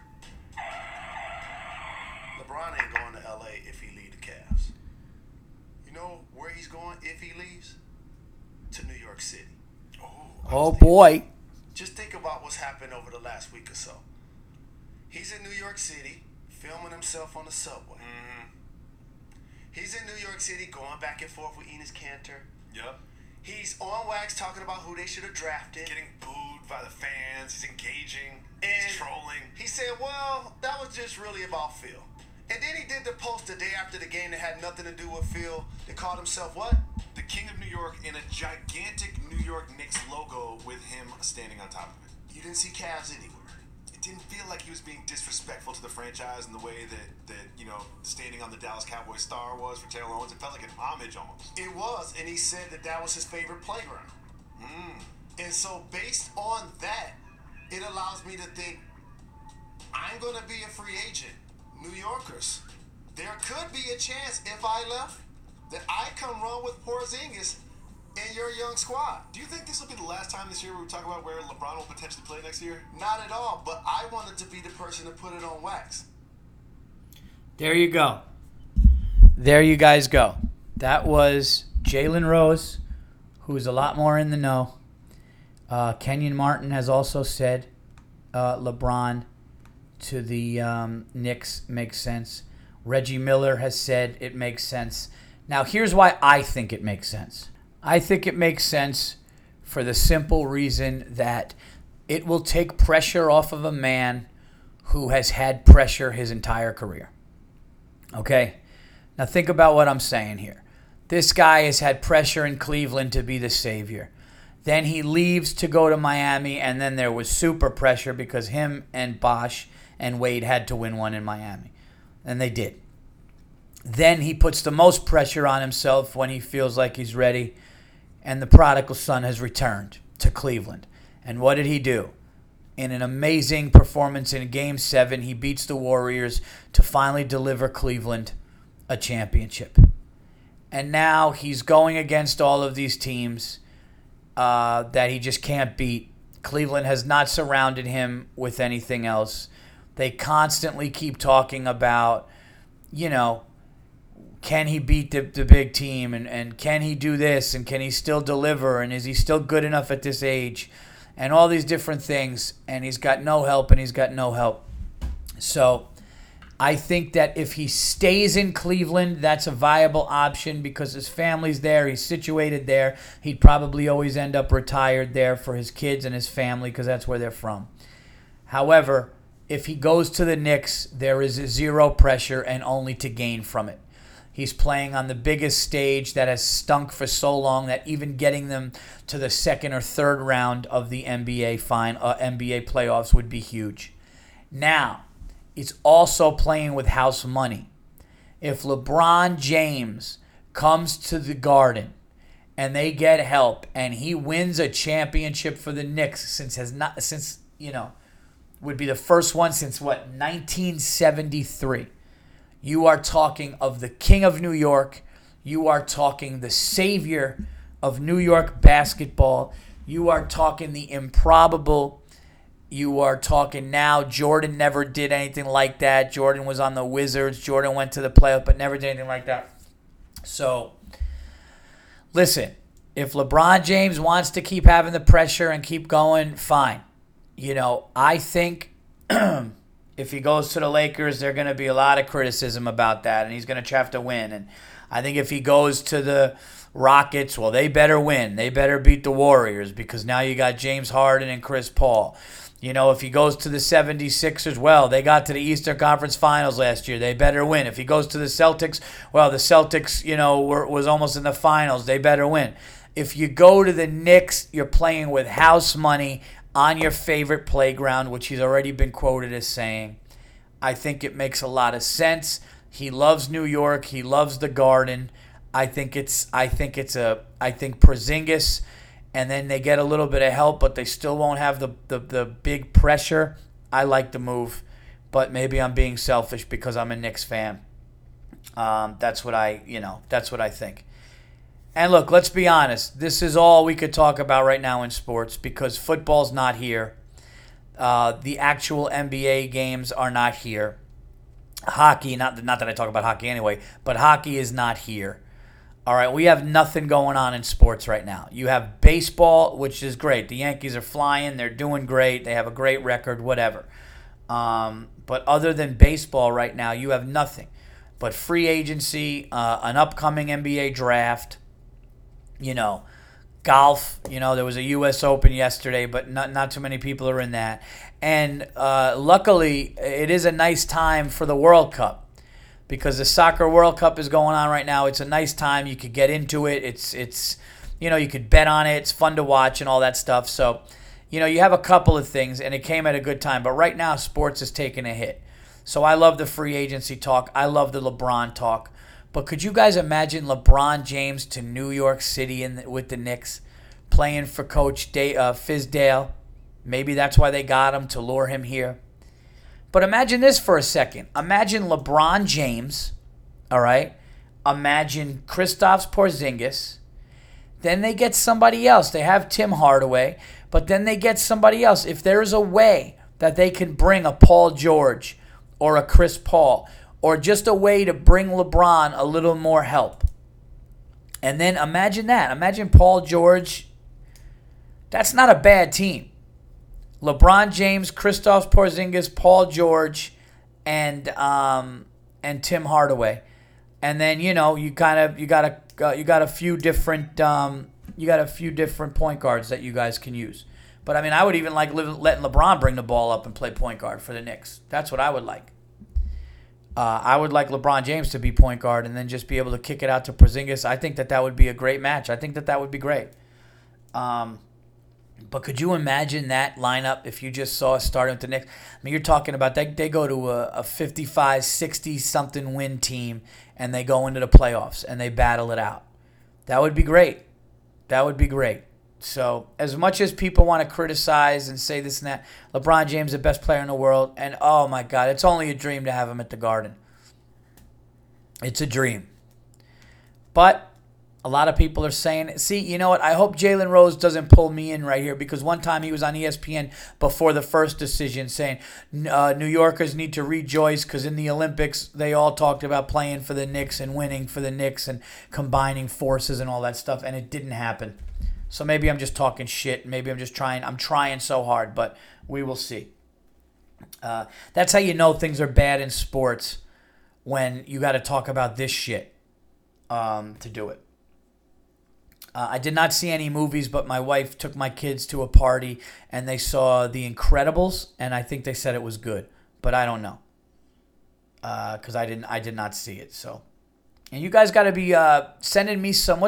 LeBron ain't going to L.A. if he leaves the Cavs. You know where he's going if he leaves? To New York City. Oh boy. Just think about what's happened over the last week or so. He's in New York City filming himself on the subway. Mm-hmm. He's in New York City going back and forth with Enes Kanter. Yep. He's on wax talking about who they should have drafted. Getting booed by the fans. He's engaging. And he's trolling. He said, well, that was just really about Phil. And then he did the post the day after the game that had nothing to do with Phil. They called himself what? The King of New York in a gigantic New York Knicks logo with him standing on top of it. You didn't see Cavs anywhere. It didn't feel like he was being disrespectful to the franchise in the way that you know, standing on the Dallas Cowboys star was for Terrell Owens. It felt like an homage almost. It was, and he said that was his favorite playground. Mm. And so based on that, it allows me to think, I'm going to be a free agent. New Yorkers, there could be a chance if I left that I come run with Porzingis and your young squad. Do you think this will be the last time this year we talk about where LeBron will potentially play next year? Not at all, but I wanted to be the person to put it on wax. There you go. There you guys go. That was Jalen Rose, who's a lot more in the know. Kenyon Martin has also said LeBron to the Knicks makes sense. Reggie Miller has said it makes sense. Now, here's why I think it makes sense. I think it makes sense for the simple reason that it will take pressure off of a man who has had pressure his entire career. Okay? Now think about what I'm saying here. This guy has had pressure in Cleveland to be the savior. Then he leaves to go to Miami, and then there was super pressure because him and Bosch and Wade had to win one in Miami. And they did. Then he puts the most pressure on himself when he feels like he's ready, and the prodigal son has returned to Cleveland. And what did he do? In an amazing performance in Game 7, he beats the Warriors to finally deliver Cleveland a championship. And now he's going against all of these teams that he just can't beat. Cleveland has not surrounded him with anything else. They constantly keep talking about, you know, can he beat the big team, and can he do this, and can he still deliver, and is he still good enough at this age? And all these different things, and he's got no help, and he's got no help. So I think that if he stays in Cleveland, that's a viable option because his family's there, he's situated there. He'd probably always end up retired there for his kids and his family because that's where they're from. However, if he goes to the Knicks, there is zero pressure and only to gain from it. He's playing on the biggest stage that has stunk for so long that even getting them to the second or third round of the NBA playoffs would be huge. Now, it's also playing with house money. If LeBron James comes to the Garden and they get help and he wins a championship for the Knicks would be the first one since 1973. You are talking of the King of New York. You are talking the savior of New York basketball. You are talking the improbable. You are talking now. Jordan never did anything like that. Jordan was on the Wizards. Jordan went to the playoff, but never did anything like that. So, listen, if LeBron James wants to keep having the pressure and keep going, fine. You know, I think if he goes to the Lakers, there's going to be a lot of criticism about that, and he's going to have to win. And I think if he goes to the Rockets, well, they better win. They better beat the Warriors because now you got James Harden and Chris Paul. You know, if he goes to the 76ers, well, they got to the Eastern Conference Finals last year. They better win. If he goes to the Celtics, well, the Celtics, you know, was almost in the finals. They better win. If you go to the Knicks, you're playing with house money on your favorite playground, which he's already been quoted as saying. I think it makes a lot of sense. He loves New York. He loves the Garden. I think Porzingis, and then they get a little bit of help, but they still won't have the big pressure. I like the move, but maybe I'm being selfish because I'm a Knicks fan. That's what I think. And look, let's be honest. This is all we could talk about right now in sports because football's not here. The actual NBA games are not here. Hockey, not that I talk about hockey anyway, but hockey is not here. All right, we have nothing going on in sports right now. You have baseball, which is great. The Yankees are flying. They're doing great. They have a great record, whatever. But other than baseball right now, you have nothing but free agency, an upcoming NBA draft. You know, golf, you know, there was a U.S. Open yesterday, but not too many people are in that. And luckily, it is a nice time for the World Cup because the Soccer World Cup is going on right now. It's a nice time. You could get into it. It's you know, you could bet on it. It's fun to watch and all that stuff. So, you know, you have a couple of things, and it came at a good time. But right now, sports is taking a hit. So I love the free agency talk. I love the LeBron talk. But could you guys imagine LeBron James to New York City with the Knicks playing for Coach Fizdale? Maybe that's why they got him, to lure him here. But imagine this for a second. Imagine LeBron James, all right? Imagine Kristaps Porzingis. Then they get somebody else. They have Tim Hardaway, but then they get somebody else. If there is a way that they can bring a Paul George or a Chris Paul, or just a way to bring LeBron a little more help. And then imagine that. Imagine Paul George. That's not a bad team. LeBron James, Kristaps Porzingis, Paul George, and Tim Hardaway. And then you got a few different you got a few different point guards that you guys can use. But, I mean, I would even like letting LeBron bring the ball up and play point guard for the Knicks. That's what I would like. I would like LeBron James to be point guard and then just be able to kick it out to Porzingis. I think that would be a great match. I think that would be great. But could you imagine that lineup if you just saw us starting with the Knicks? I mean, you're talking about they go to a 55, 60-something win team, and they go into the playoffs, and they battle it out. That would be great. That would be great. So as much as people want to criticize and say this and that, LeBron James, the best player in the world, and oh my God, it's only a dream to have him at the Garden. It's a dream. But a lot of people are saying, see, you know what, I hope Jalen Rose doesn't pull me in right here, because one time he was on ESPN before the first decision saying New Yorkers need to rejoice because in the Olympics they all talked about playing for the Knicks and winning for the Knicks and combining forces and all that stuff, and it didn't happen. So maybe I'm just talking shit. Maybe I'm just trying. I'm trying so hard, but we will see. That's how you know things are bad in sports, when you got to talk about this shit to do it. I did not see any movies, but my wife took my kids to a party, and they saw The Incredibles, and I think they said it was good, but I don't know because I did not see it. So, and you guys got to be sending me some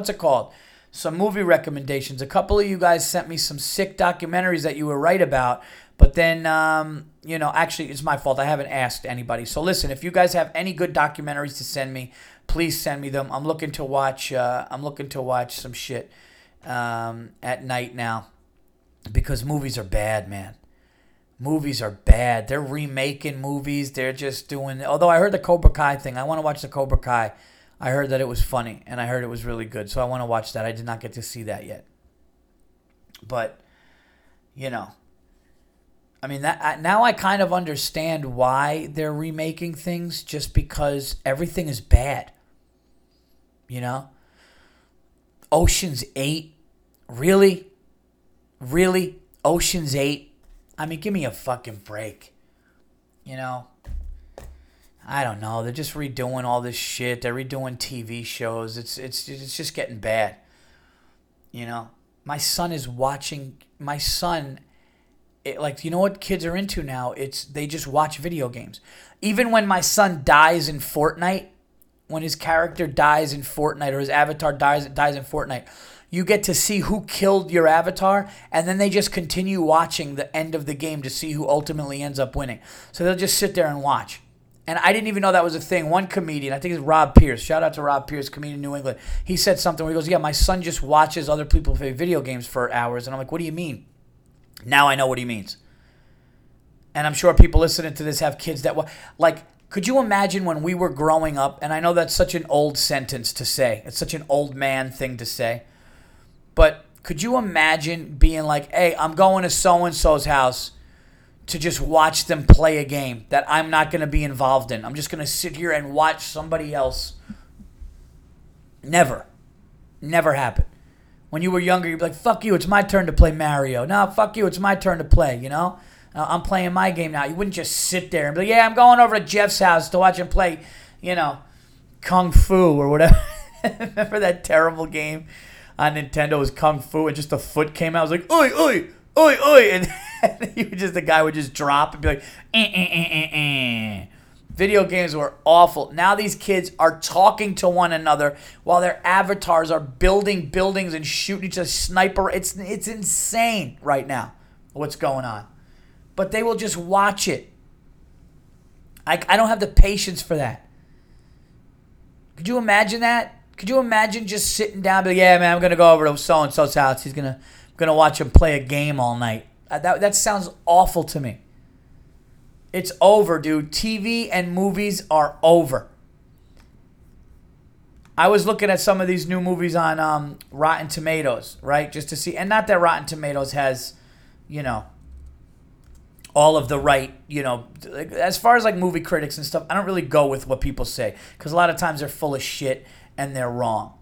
some movie recommendations. A couple of you guys sent me some sick documentaries that you were right about, but then, actually it's my fault. I haven't asked anybody. So listen, if you guys have any good documentaries to send me, please send me them. I'm looking to watch, some shit at night now, because movies are bad, man. Movies are bad. They're remaking movies. They're just doing, although I heard the Cobra Kai thing. I want to watch the Cobra Kai. I heard that it was funny, and I heard it was really good, so I want to watch that. I did not get to see that yet. But, now I kind of understand why they're remaking things, just because everything is bad, Ocean's 8, really? Really? Ocean's 8? I mean, give me a fucking break, I don't know. They're just redoing all this shit. They're redoing TV shows. It's just getting bad. My son is watching. My son, what kids are into now? They just watch video games. Even when my son dies in Fortnite, when his character dies in Fortnite, or his avatar dies in Fortnite, you get to see who killed your avatar, and then they just continue watching the end of the game to see who ultimately ends up winning. So they'll just sit there and watch. And I didn't even know that was a thing. One comedian, I think it's Rob Pierce. Shout out to Rob Pierce, comedian in New England. He said something where he goes, yeah, my son just watches other people play video games for hours. And I'm like, what do you mean? Now I know what he means. And I'm sure people listening to this have kids that could you imagine when we were growing up? And I know that's such an old sentence to say. It's such an old man thing to say. But could you imagine being like, hey, I'm going to so-and-so's house to just watch them play a game that I'm not going to be involved in? I'm just going to sit here and watch somebody else. Never. Never happened. When you were younger, you'd be like, fuck you, it's my turn to play Mario. No, fuck you, it's my turn to play, I'm playing my game now. You wouldn't just sit there and be like, yeah, I'm going over to Jeff's house to watch him play, Kung Fu or whatever. Remember that terrible game on Nintendo? It was Kung Fu, and just the foot came out. I was like, oi, oi. Oi, oi, and the guy would just drop and be like, Video games were awful. Now these kids are talking to one another while their avatars are building buildings and shooting each other, sniper. It's insane right now what's going on. But they will just watch it. I don't have the patience for that. Could you imagine that? Could you imagine just sitting down and be like, yeah, man, I'm going to go over to so-and-so's house. He's going to watch him play a game all night. That sounds awful to me. It's over, dude. TV and movies are over. I was looking at some of these new movies on Rotten Tomatoes, right? Just to see. And not that Rotten Tomatoes has, all of the right, as far as movie critics and stuff, I don't really go with what people say, because a lot of times they're full of shit and they're wrong.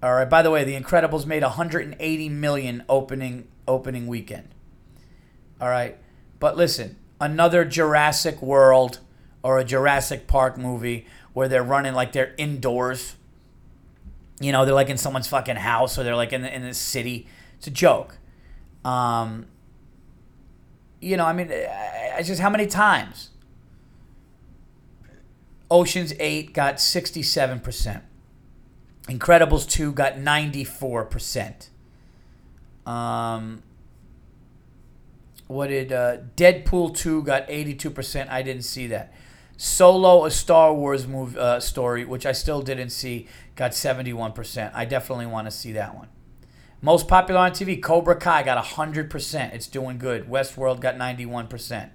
All right, by the way, The Incredibles made $180 million opening weekend. All right, but listen, another Jurassic World or a Jurassic Park movie where they're running like they're indoors. You know, they're like in someone's fucking house, or they're like in this city. It's a joke. You know, I mean, it's just how many times? Ocean's 8 got 67%. Incredibles 2 got 94%. What did Deadpool 2 got 82%? I didn't see that. Solo, a Star Wars movie story, which I still didn't see, got 71%. I definitely want to see that one. Most popular on TV, Cobra Kai got 100%. It's doing good. Westworld got 91%.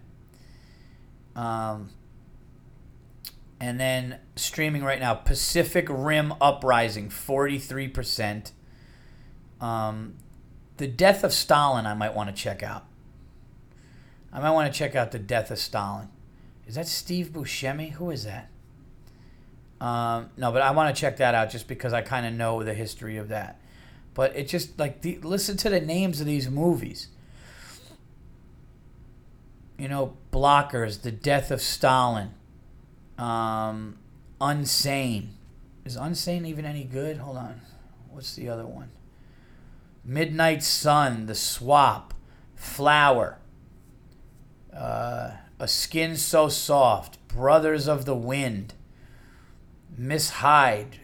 And then streaming right now, Pacific Rim Uprising, 43%. The Death of Stalin, I might want to check out. I might want to check out The Death of Stalin. Is that Steve Buscemi? Who is that? No, but I want to check that out just because I kind of know the history of that. But it just, like, listen to the names of these movies. You know, Blockers, The Death of Stalin, Unsane. Is Unsane even any good? Hold on. What's the other one? Midnight Sun, The Swap, Flower, A Skin So Soft, Brothers of the Wind, Miss Hyde,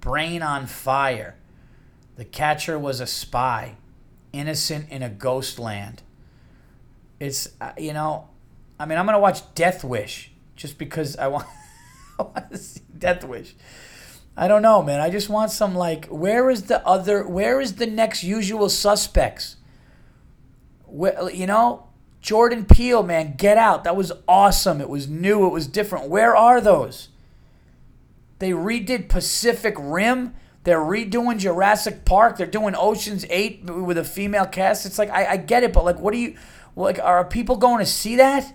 Brain on Fire, The Catcher Was a Spy, Innocent in a Ghost Land. It's, you know, I mean, I'm going to watch Death Wish just because I want, I want to see Death Wish. I don't know, man. I just want some, like, where is the next Usual Suspects? Where, you know, Jordan Peele, man, Get Out. That was awesome. It was new. It was different. Where are those? They redid Pacific Rim. They're redoing Jurassic Park. They're doing Ocean's 8 with a female cast. It's like, I get it, but like, what do you, like, are people going to see that?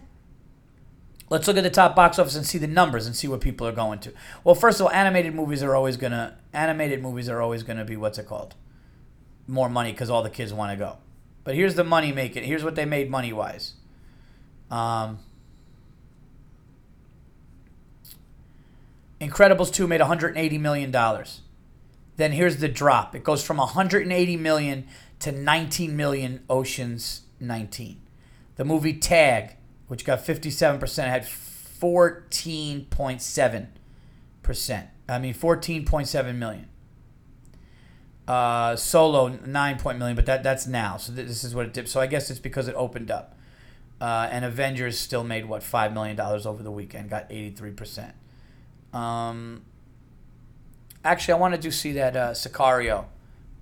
Let's look at the top box office and see the numbers and see what people are going to. Well, first of all, animated movies are always going to be, what's it called? More money because all the kids want to go. But here's the money making. Here's what they made money-wise. Incredibles 2 made $180 million. Then here's the drop. It goes from 180 million to 19 million, Ocean's 19. The movie Tag, which got 57%, had 14.7 million. Solo, 9 million, but that's now. So this is what it dipped. So I guess it's because it opened up. And Avengers still made, what, $5 million over the weekend, got 83%. Actually, I want to see that Sicario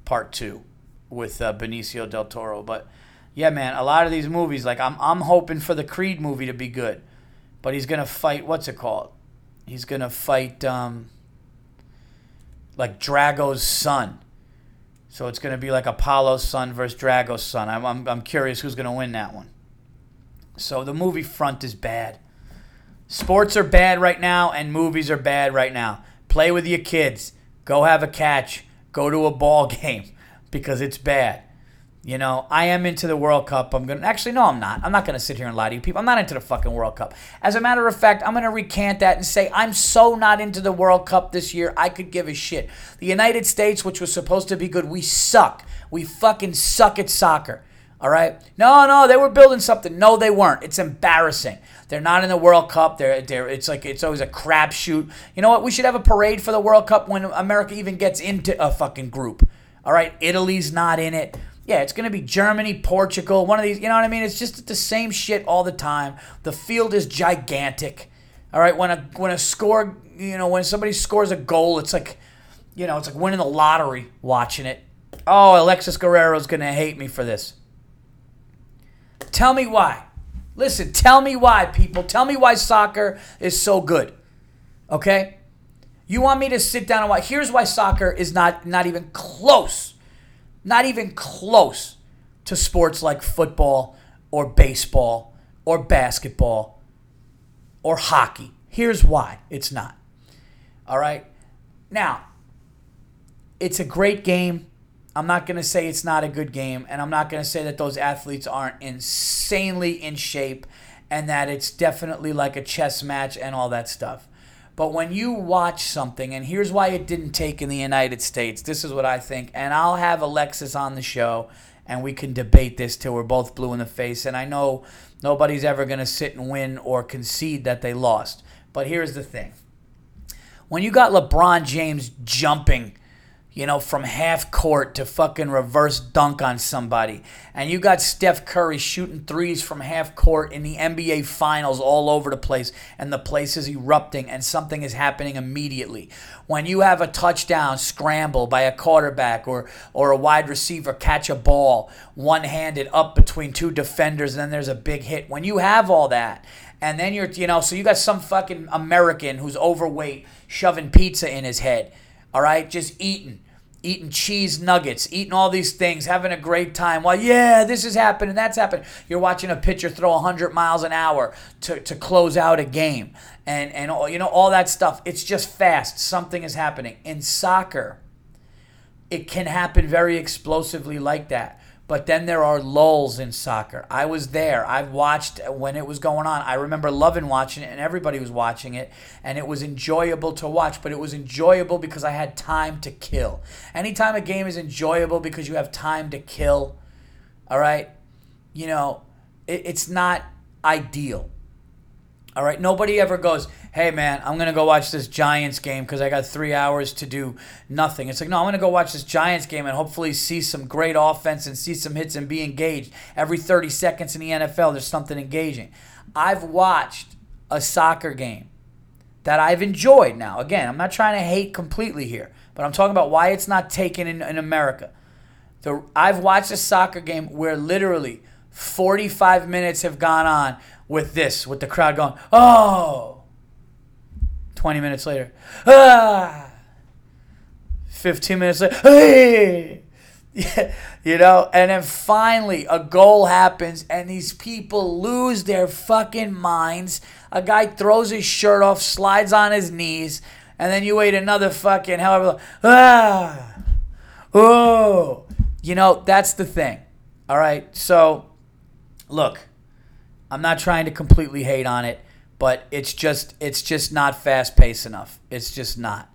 Part 2 with Benicio Del Toro. But, yeah, man, a lot of these movies, like, I'm hoping for the Creed movie to be good. But he's going to fight, what's it called? He's going to fight, like, Drago's son. So it's going to be like Apollo's son versus Drago's son. I'm curious who's going to win that one. So the movie front is bad. Sports are bad right now, and movies are bad right now. Play with your kids. Go have a catch. Go to a ball game because it's bad. You know, I am into the World Cup. Actually, no, I'm not. I'm not going to sit here and lie to you people. I'm not into the fucking World Cup. As a matter of fact, I'm going to recant that and say I'm so not into the World Cup this year. I could give a shit. The United States, which was supposed to be good, we suck. We fucking suck at soccer. All right? No, they were building something. No, they weren't. It's embarrassing. They're not in the World Cup. It's like it's always a crapshoot. You know what? We should have a parade for the World Cup when America even gets into a fucking group. All right? Italy's not in it. Yeah, it's going to be Germany, Portugal, one of these. You know what I mean? It's just the same shit all the time. The field is gigantic. All right? When a score, you know, when somebody scores a goal, it's like, you know, it's like winning the lottery watching it. Oh, Alexis Guerrero's going to hate me for this. Tell me why. Listen, tell me why, people. Tell me why soccer is so good. Okay? You want me to sit down and watch? Here's why soccer is not even close. Not even close to sports like football or baseball or basketball or hockey. Here's why it's not. All right? Now, it's a great game. I'm not going to say it's not a good game, and I'm not going to say that those athletes aren't insanely in shape and that it's definitely like a chess match and all that stuff. But when you watch something, and here's why it didn't take in the United States, this is what I think, and I'll have Alexis on the show, and we can debate this till we're both blue in the face, and I know nobody's ever going to sit and win or concede that they lost. But here's the thing. When you got LeBron James jumping, you know, from half court to fucking reverse dunk on somebody, and you got Steph Curry shooting threes from half court in the NBA Finals all over the place, and the place is erupting, and something is happening immediately. When you have a touchdown scramble by a quarterback or a wide receiver catch a ball one-handed up between two defenders, and then there's a big hit. When you have all that, and then you're, you know, so you got some fucking American who's overweight shoving pizza in his head. All right, just eating cheese nuggets, eating all these things, having a great time. Well, yeah, this has happened and that's happened. You're watching a pitcher throw 100 miles an hour to close out a game and all, you know, all that stuff. It's just fast. Something is happening. In soccer, it can happen very explosively like that. But then there are lulls in soccer. I was there. I watched when it was going on. I remember loving watching it, and everybody was watching it, and it was enjoyable to watch, but it was enjoyable because I had time to kill. Anytime a game is enjoyable because you have time to kill, all right, you know, it's not ideal. All right, nobody ever goes, hey, man, I'm going to go watch this Giants game because I got 3 hours to do nothing. It's like, no, I'm going to go watch this Giants game and hopefully see some great offense and see some hits and be engaged. Every 30 seconds in the NFL, there's something engaging. I've watched a soccer game that I've enjoyed now. Again, I'm not trying to hate completely here, but I'm talking about why it's not taken in America. I've watched a soccer game where literally 45 minutes have gone on with the crowd going, oh, 20 minutes later, ah, 15 minutes later, hey, you know, and then finally a goal happens and these people lose their fucking minds. A guy throws his shirt off, slides on his knees, and then you wait another fucking however, ah, oh, you know, that's the thing. All right, so look, I'm not trying to completely hate on it, but it's just not fast-paced enough. It's just not.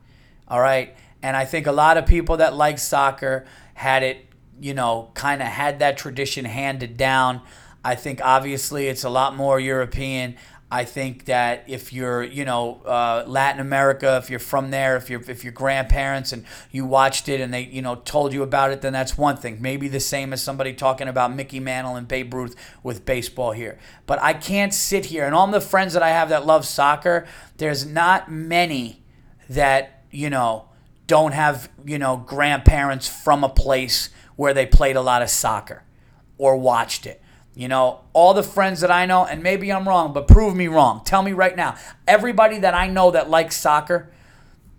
All right? And I think a lot of people that like soccer had it, you know, kind of had that tradition handed down. I think obviously it's a lot more European. I think that if you're, you know, Latin America, if you're from there, if your grandparents and you watched it and they, you know, told you about it, then that's one thing. Maybe the same as somebody talking about Mickey Mantle and Babe Ruth with baseball here. But I can't sit here, and all the friends that I have that love soccer, there's not many that, you know, don't have, you know, grandparents from a place where they played a lot of soccer or watched it. You know, all the friends that I know, and maybe I'm wrong, but prove me wrong. Tell me right now. Everybody that I know that likes soccer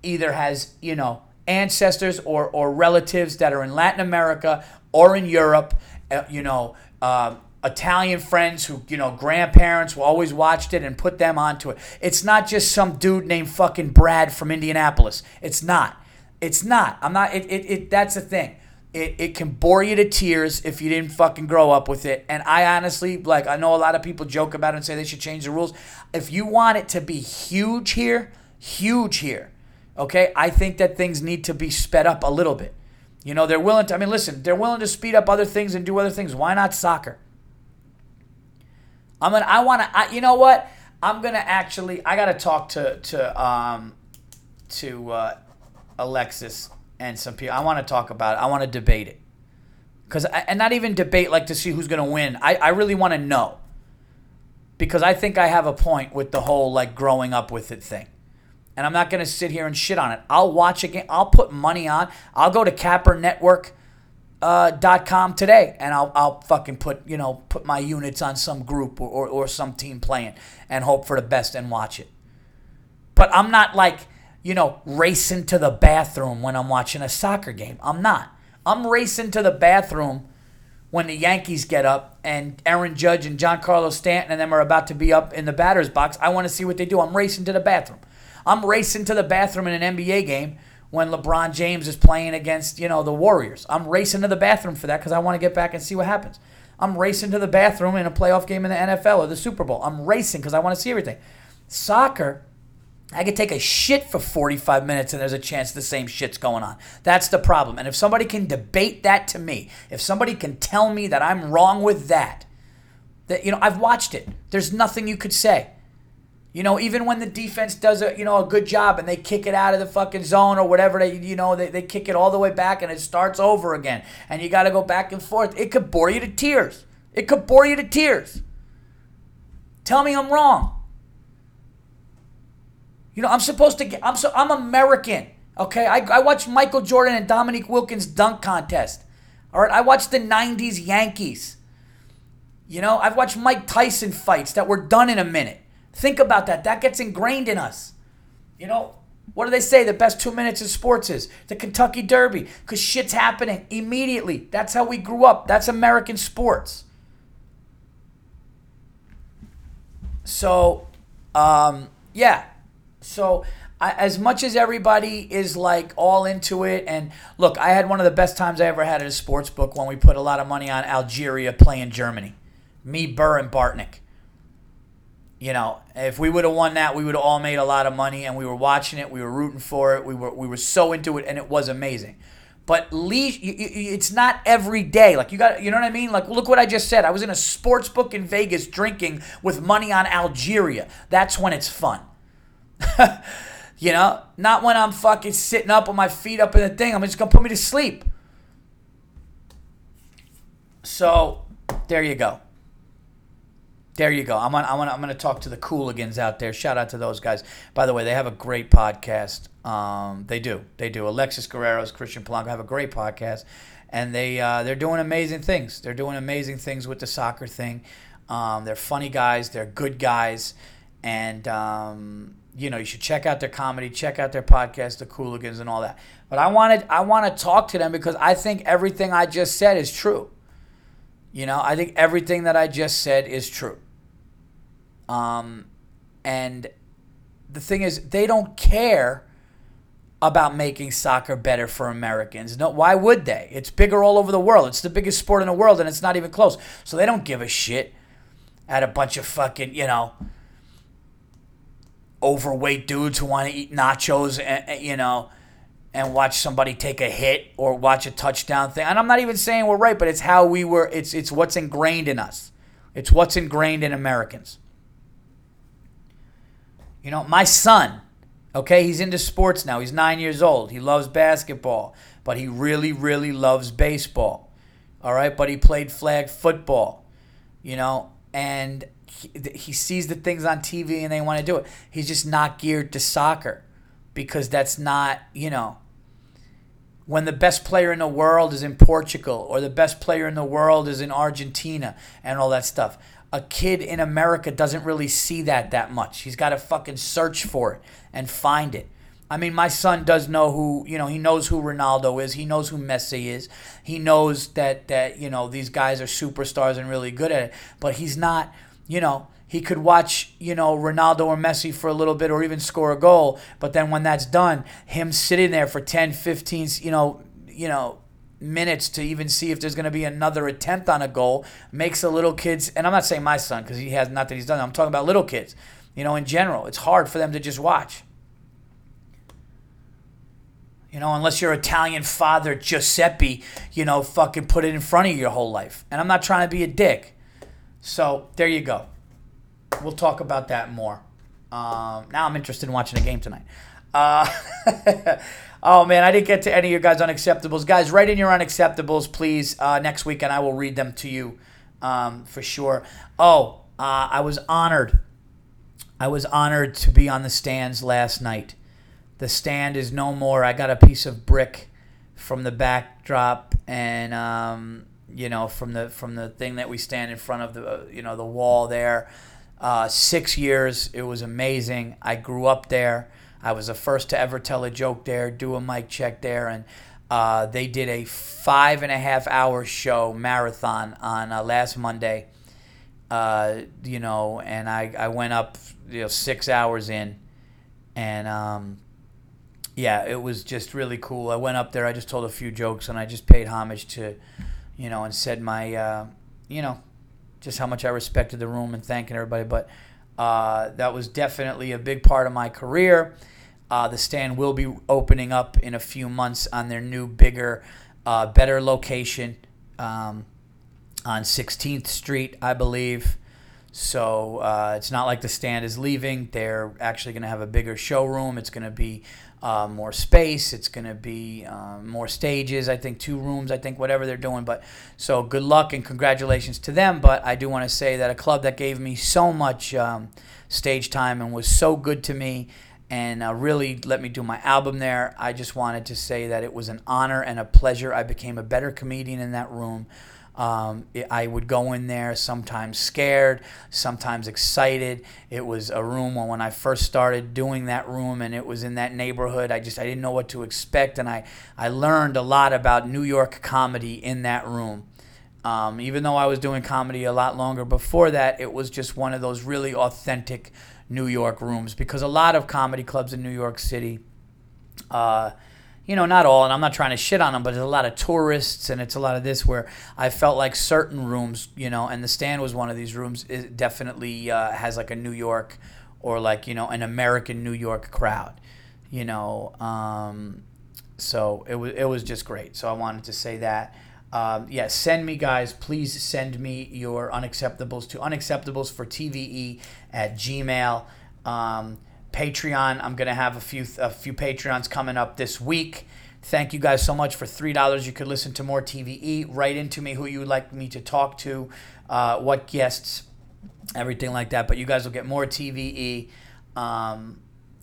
either has, you know, ancestors or relatives that are in Latin America or in Europe, you know, Italian friends who, you know, grandparents who always watched it and put them onto it. It's not just some dude named fucking Brad from Indianapolis. It's not. It's not. I'm not. It that's the thing. It can bore you to tears if you didn't fucking grow up with it. And I honestly, like, I know a lot of people joke about it and say they should change the rules. If you want it to be huge here, okay, I think that things need to be sped up a little bit. You know, they're willing to, I mean, listen, they're willing to speed up other things and do other things. Why not soccer? You know what? I'm going to actually, I got to talk to Alexis and some people. I want to talk about it. I want to debate it. And not even debate like to see who's going to win. I really want to know. Because I think I have a point with the whole like growing up with it thing. And I'm not going to sit here and shit on it. I'll watch a game. I'll put money on. I'll go to CapperNetwork.com today. And I'll fucking put my units on some group or some team playing. And hope for the best and watch it. But I'm not like, you know, racing to the bathroom when I'm watching a soccer game. I'm not. I'm racing to the bathroom when the Yankees get up and Aaron Judge and Giancarlo Stanton and them are about to be up in the batter's box. I want to see what they do. I'm racing to the bathroom. I'm racing to the bathroom in an NBA game when LeBron James is playing against, you know, the Warriors. I'm racing to the bathroom for that because I want to get back and see what happens. I'm racing to the bathroom in a playoff game in the NFL or the Super Bowl. I'm racing because I want to see everything. Soccer I could take a shit for 45 minutes and there's a chance the same shit's going on. That's the problem. And if somebody can debate that to me, if somebody can tell me that I'm wrong with that, that, you know, I've watched it. There's nothing you could say. You know, even when the defense does a, you know, a good job and they kick it out of the fucking zone or whatever, they, you know, they kick it all the way back and it starts over again and you got to go back and forth. It could bore you to tears. It could bore you to tears. Tell me I'm wrong. You know, I'm supposed to get, I'm American, okay? I watched Michael Jordan and Dominique Wilkins' dunk contest, all right? I watched the 90s Yankees. You know, I've watched Mike Tyson fights that were done in a minute. Think about that. That gets ingrained in us. You know, what do they say the best 2 minutes in sports is? The Kentucky Derby, because shit's happening immediately. That's how we grew up. That's American sports. So, yeah. So as much as everybody is like all into it, and look, I had one of the best times I ever had at a sports book when we put a lot of money on Algeria playing Germany. Me, Burr, and Bartnick. You know, if we would have won that, we would have all made a lot of money, and we were watching it, we were rooting for it, we were so into it, and it was amazing. But it's not every day. Like, you know what I mean? Like, look what I just said. I was in a sports book in Vegas drinking with money on Algeria. That's when it's fun. You know, not when I'm fucking sitting up with my feet up in the thing. I'm just going to put me to sleep. So, there you go. There you go. I'm going to talk to the Cooligans out there. Shout out to those guys. By the way, they have a great podcast. They do. Alexis Guerrero's, Christian Polanco have a great podcast. And they're doing amazing things. They're doing amazing things with the soccer thing. They're funny guys. They're good guys. And, you know, you should check out their comedy, check out their podcast, the Cooligans and all that. But I want to talk to them because I think everything I just said is true. You know, I think everything that I just said is true. And the thing is, they don't care about making soccer better for Americans. No, why would they? It's bigger all over the world. It's the biggest sport in the world, and it's not even close. So they don't give a shit at a bunch of fucking, you know, overweight dudes who want to eat nachos and, you know, and watch somebody take a hit or watch a touchdown thing. And I'm not even saying we're right, but it's how we were. It's what's ingrained in us. It's what's ingrained in Americans. You know, my son, okay, he's into sports now. He's 9 years old. He loves basketball, but he really, really loves baseball. All right, but he played flag football, you know, and he sees the things on TV and they want to do it. He's just not geared to soccer because that's not, you know, when the best player in the world is in Portugal or the best player in the world is in Argentina and all that stuff. A kid in America doesn't really see that much. He's got to fucking search for it and find it. I mean, my son does know who, you know, he knows who Ronaldo is. He knows who Messi is. He knows that you know, these guys are superstars and really good at it, but he's not. You know, he could watch, you know, Ronaldo or Messi for a little bit or even score a goal. But then when that's done, him sitting there for 10, 15, you know, minutes to even see if there's going to be another attempt on a goal makes the little kids. And I'm not saying my son because he has not that he's done. I'm talking about little kids, you know, in general. It's hard for them to just watch. You know, unless your Italian father, Giuseppe, you know, fucking put it in front of you your whole life. And I'm not trying to be a dick. So, there you go. We'll talk about that more. Now I'm interested in watching a game tonight. Oh, man, I didn't get to any of your guys' unacceptables. Guys, write in your unacceptables, please, next week, and I will read them to you for sure. Oh, I was honored. I was honored to be on the stands last night. The stand is no more. I got a piece of brick from the backdrop, and you know, from the thing that we stand in front of the, you know, the wall there. 6 years, it was amazing. I grew up there. I was the first to ever tell a joke there, do a mic check there, and they did a 5.5-hour show marathon on last Monday. You know, and I went up, you know, 6 hours in, and yeah, it was just really cool. I went up there. I just told a few jokes, and I just paid homage to. You know, and said my, you know, just how much I respected the room and thanking everybody. But That was definitely a big part of my career. The stand will be opening up in a few months on their new, bigger, better location on 16th Street, I believe. So it's not like the stand is leaving. They're actually going to have a bigger showroom. It's going to be more space. It's going to be more stages. I think 2 rooms, I think, whatever they're doing. But so good luck and congratulations to them. But I do want to say that a club that gave me so much stage time and was so good to me and really let me do my album there, I just wanted to say that it was an honor and a pleasure. I became a better comedian in that room. I would go in there sometimes scared, sometimes excited. It was a room when I first started doing that room, and it was in that neighborhood. I didn't know what to expect, and I learned a lot about New York comedy in that room. Even though I was doing comedy a lot longer before that, it was just one of those really authentic New York rooms, because a lot of comedy clubs in New York City, you know, not all, and I'm not trying to shit on them, but there's a lot of tourists and it's a lot of this, where I felt like certain rooms, you know, and the stand was one of these rooms, it definitely has like a New York or like, you know, an American New York crowd, you know. So it was just great. So I wanted to say that. Yeah, send me, guys. Please send me your unacceptables to unacceptablesfortve@gmail.com. Patreon. I'm going to have a few Patreons coming up this week. Thank you guys so much. For $3. You could listen to more TVE. Write into me who you would like me to talk to, what guests, everything like that. But you guys will get more TVE,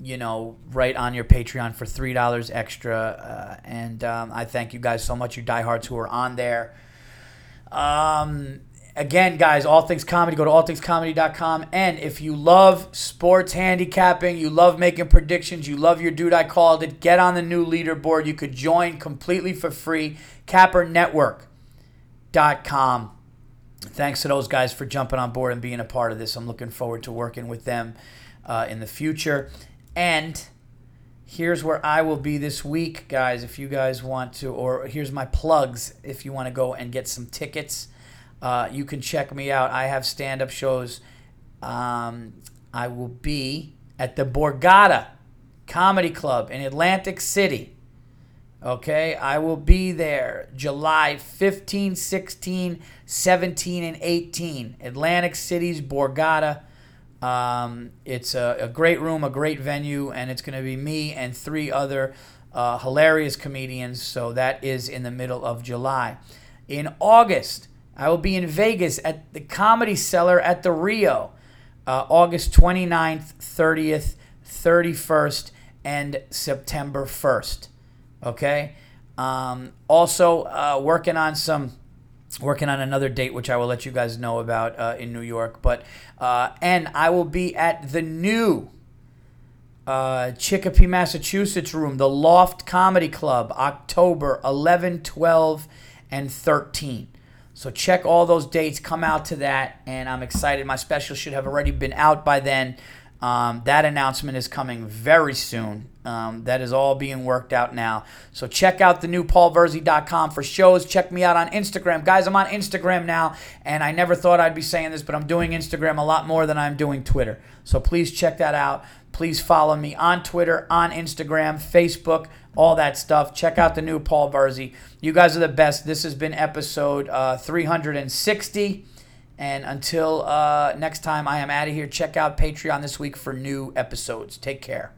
you know, right on your Patreon for $3 extra. I thank you guys so much, you diehards who are on there. Again, guys, All Things Comedy. Go to allthingscomedy.com. And if you love sports handicapping, you love making predictions, you love your dude I called it, get on the new leaderboard. You could join completely for free. CapperNetwork.com. Thanks to those guys for jumping on board and being a part of this. I'm looking forward to working with them in the future. And here's where I will be this week, guys, if you guys want to, or here's my plugs if you want to go and get some tickets. You can check me out. I have stand-up shows. I will be at the Borgata Comedy Club in Atlantic City. Okay? I will be there July 15, 16, 17, and 18. Atlantic City's Borgata. It's a great room, a great venue, and it's going to be me and 3 other hilarious comedians. So that is in the middle of July. In August, I will be in Vegas at the Comedy Cellar at the Rio, August 29th, 30th, 31st, and September 1st. Okay? Also, working on another date, which I will let you guys know about in New York. But and I will be at the new Chicopee, Massachusetts room, the Loft Comedy Club, October 11, 12, and 13. So check all those dates. Come out to that, and I'm excited. My special should have already been out by then. That announcement is coming very soon. That is all being worked out now. So check out the new paulverzi.com for shows. Check me out on Instagram. Guys, I'm on Instagram now, and I never thought I'd be saying this, but I'm doing Instagram a lot more than I'm doing Twitter. So please check that out. Please follow me on Twitter, on Instagram, Facebook, all that stuff. Check out the new Paul Verzi. You guys are the best. This has been episode 360. And until next time, I am out of here. Check out Patreon this week for new episodes. Take care.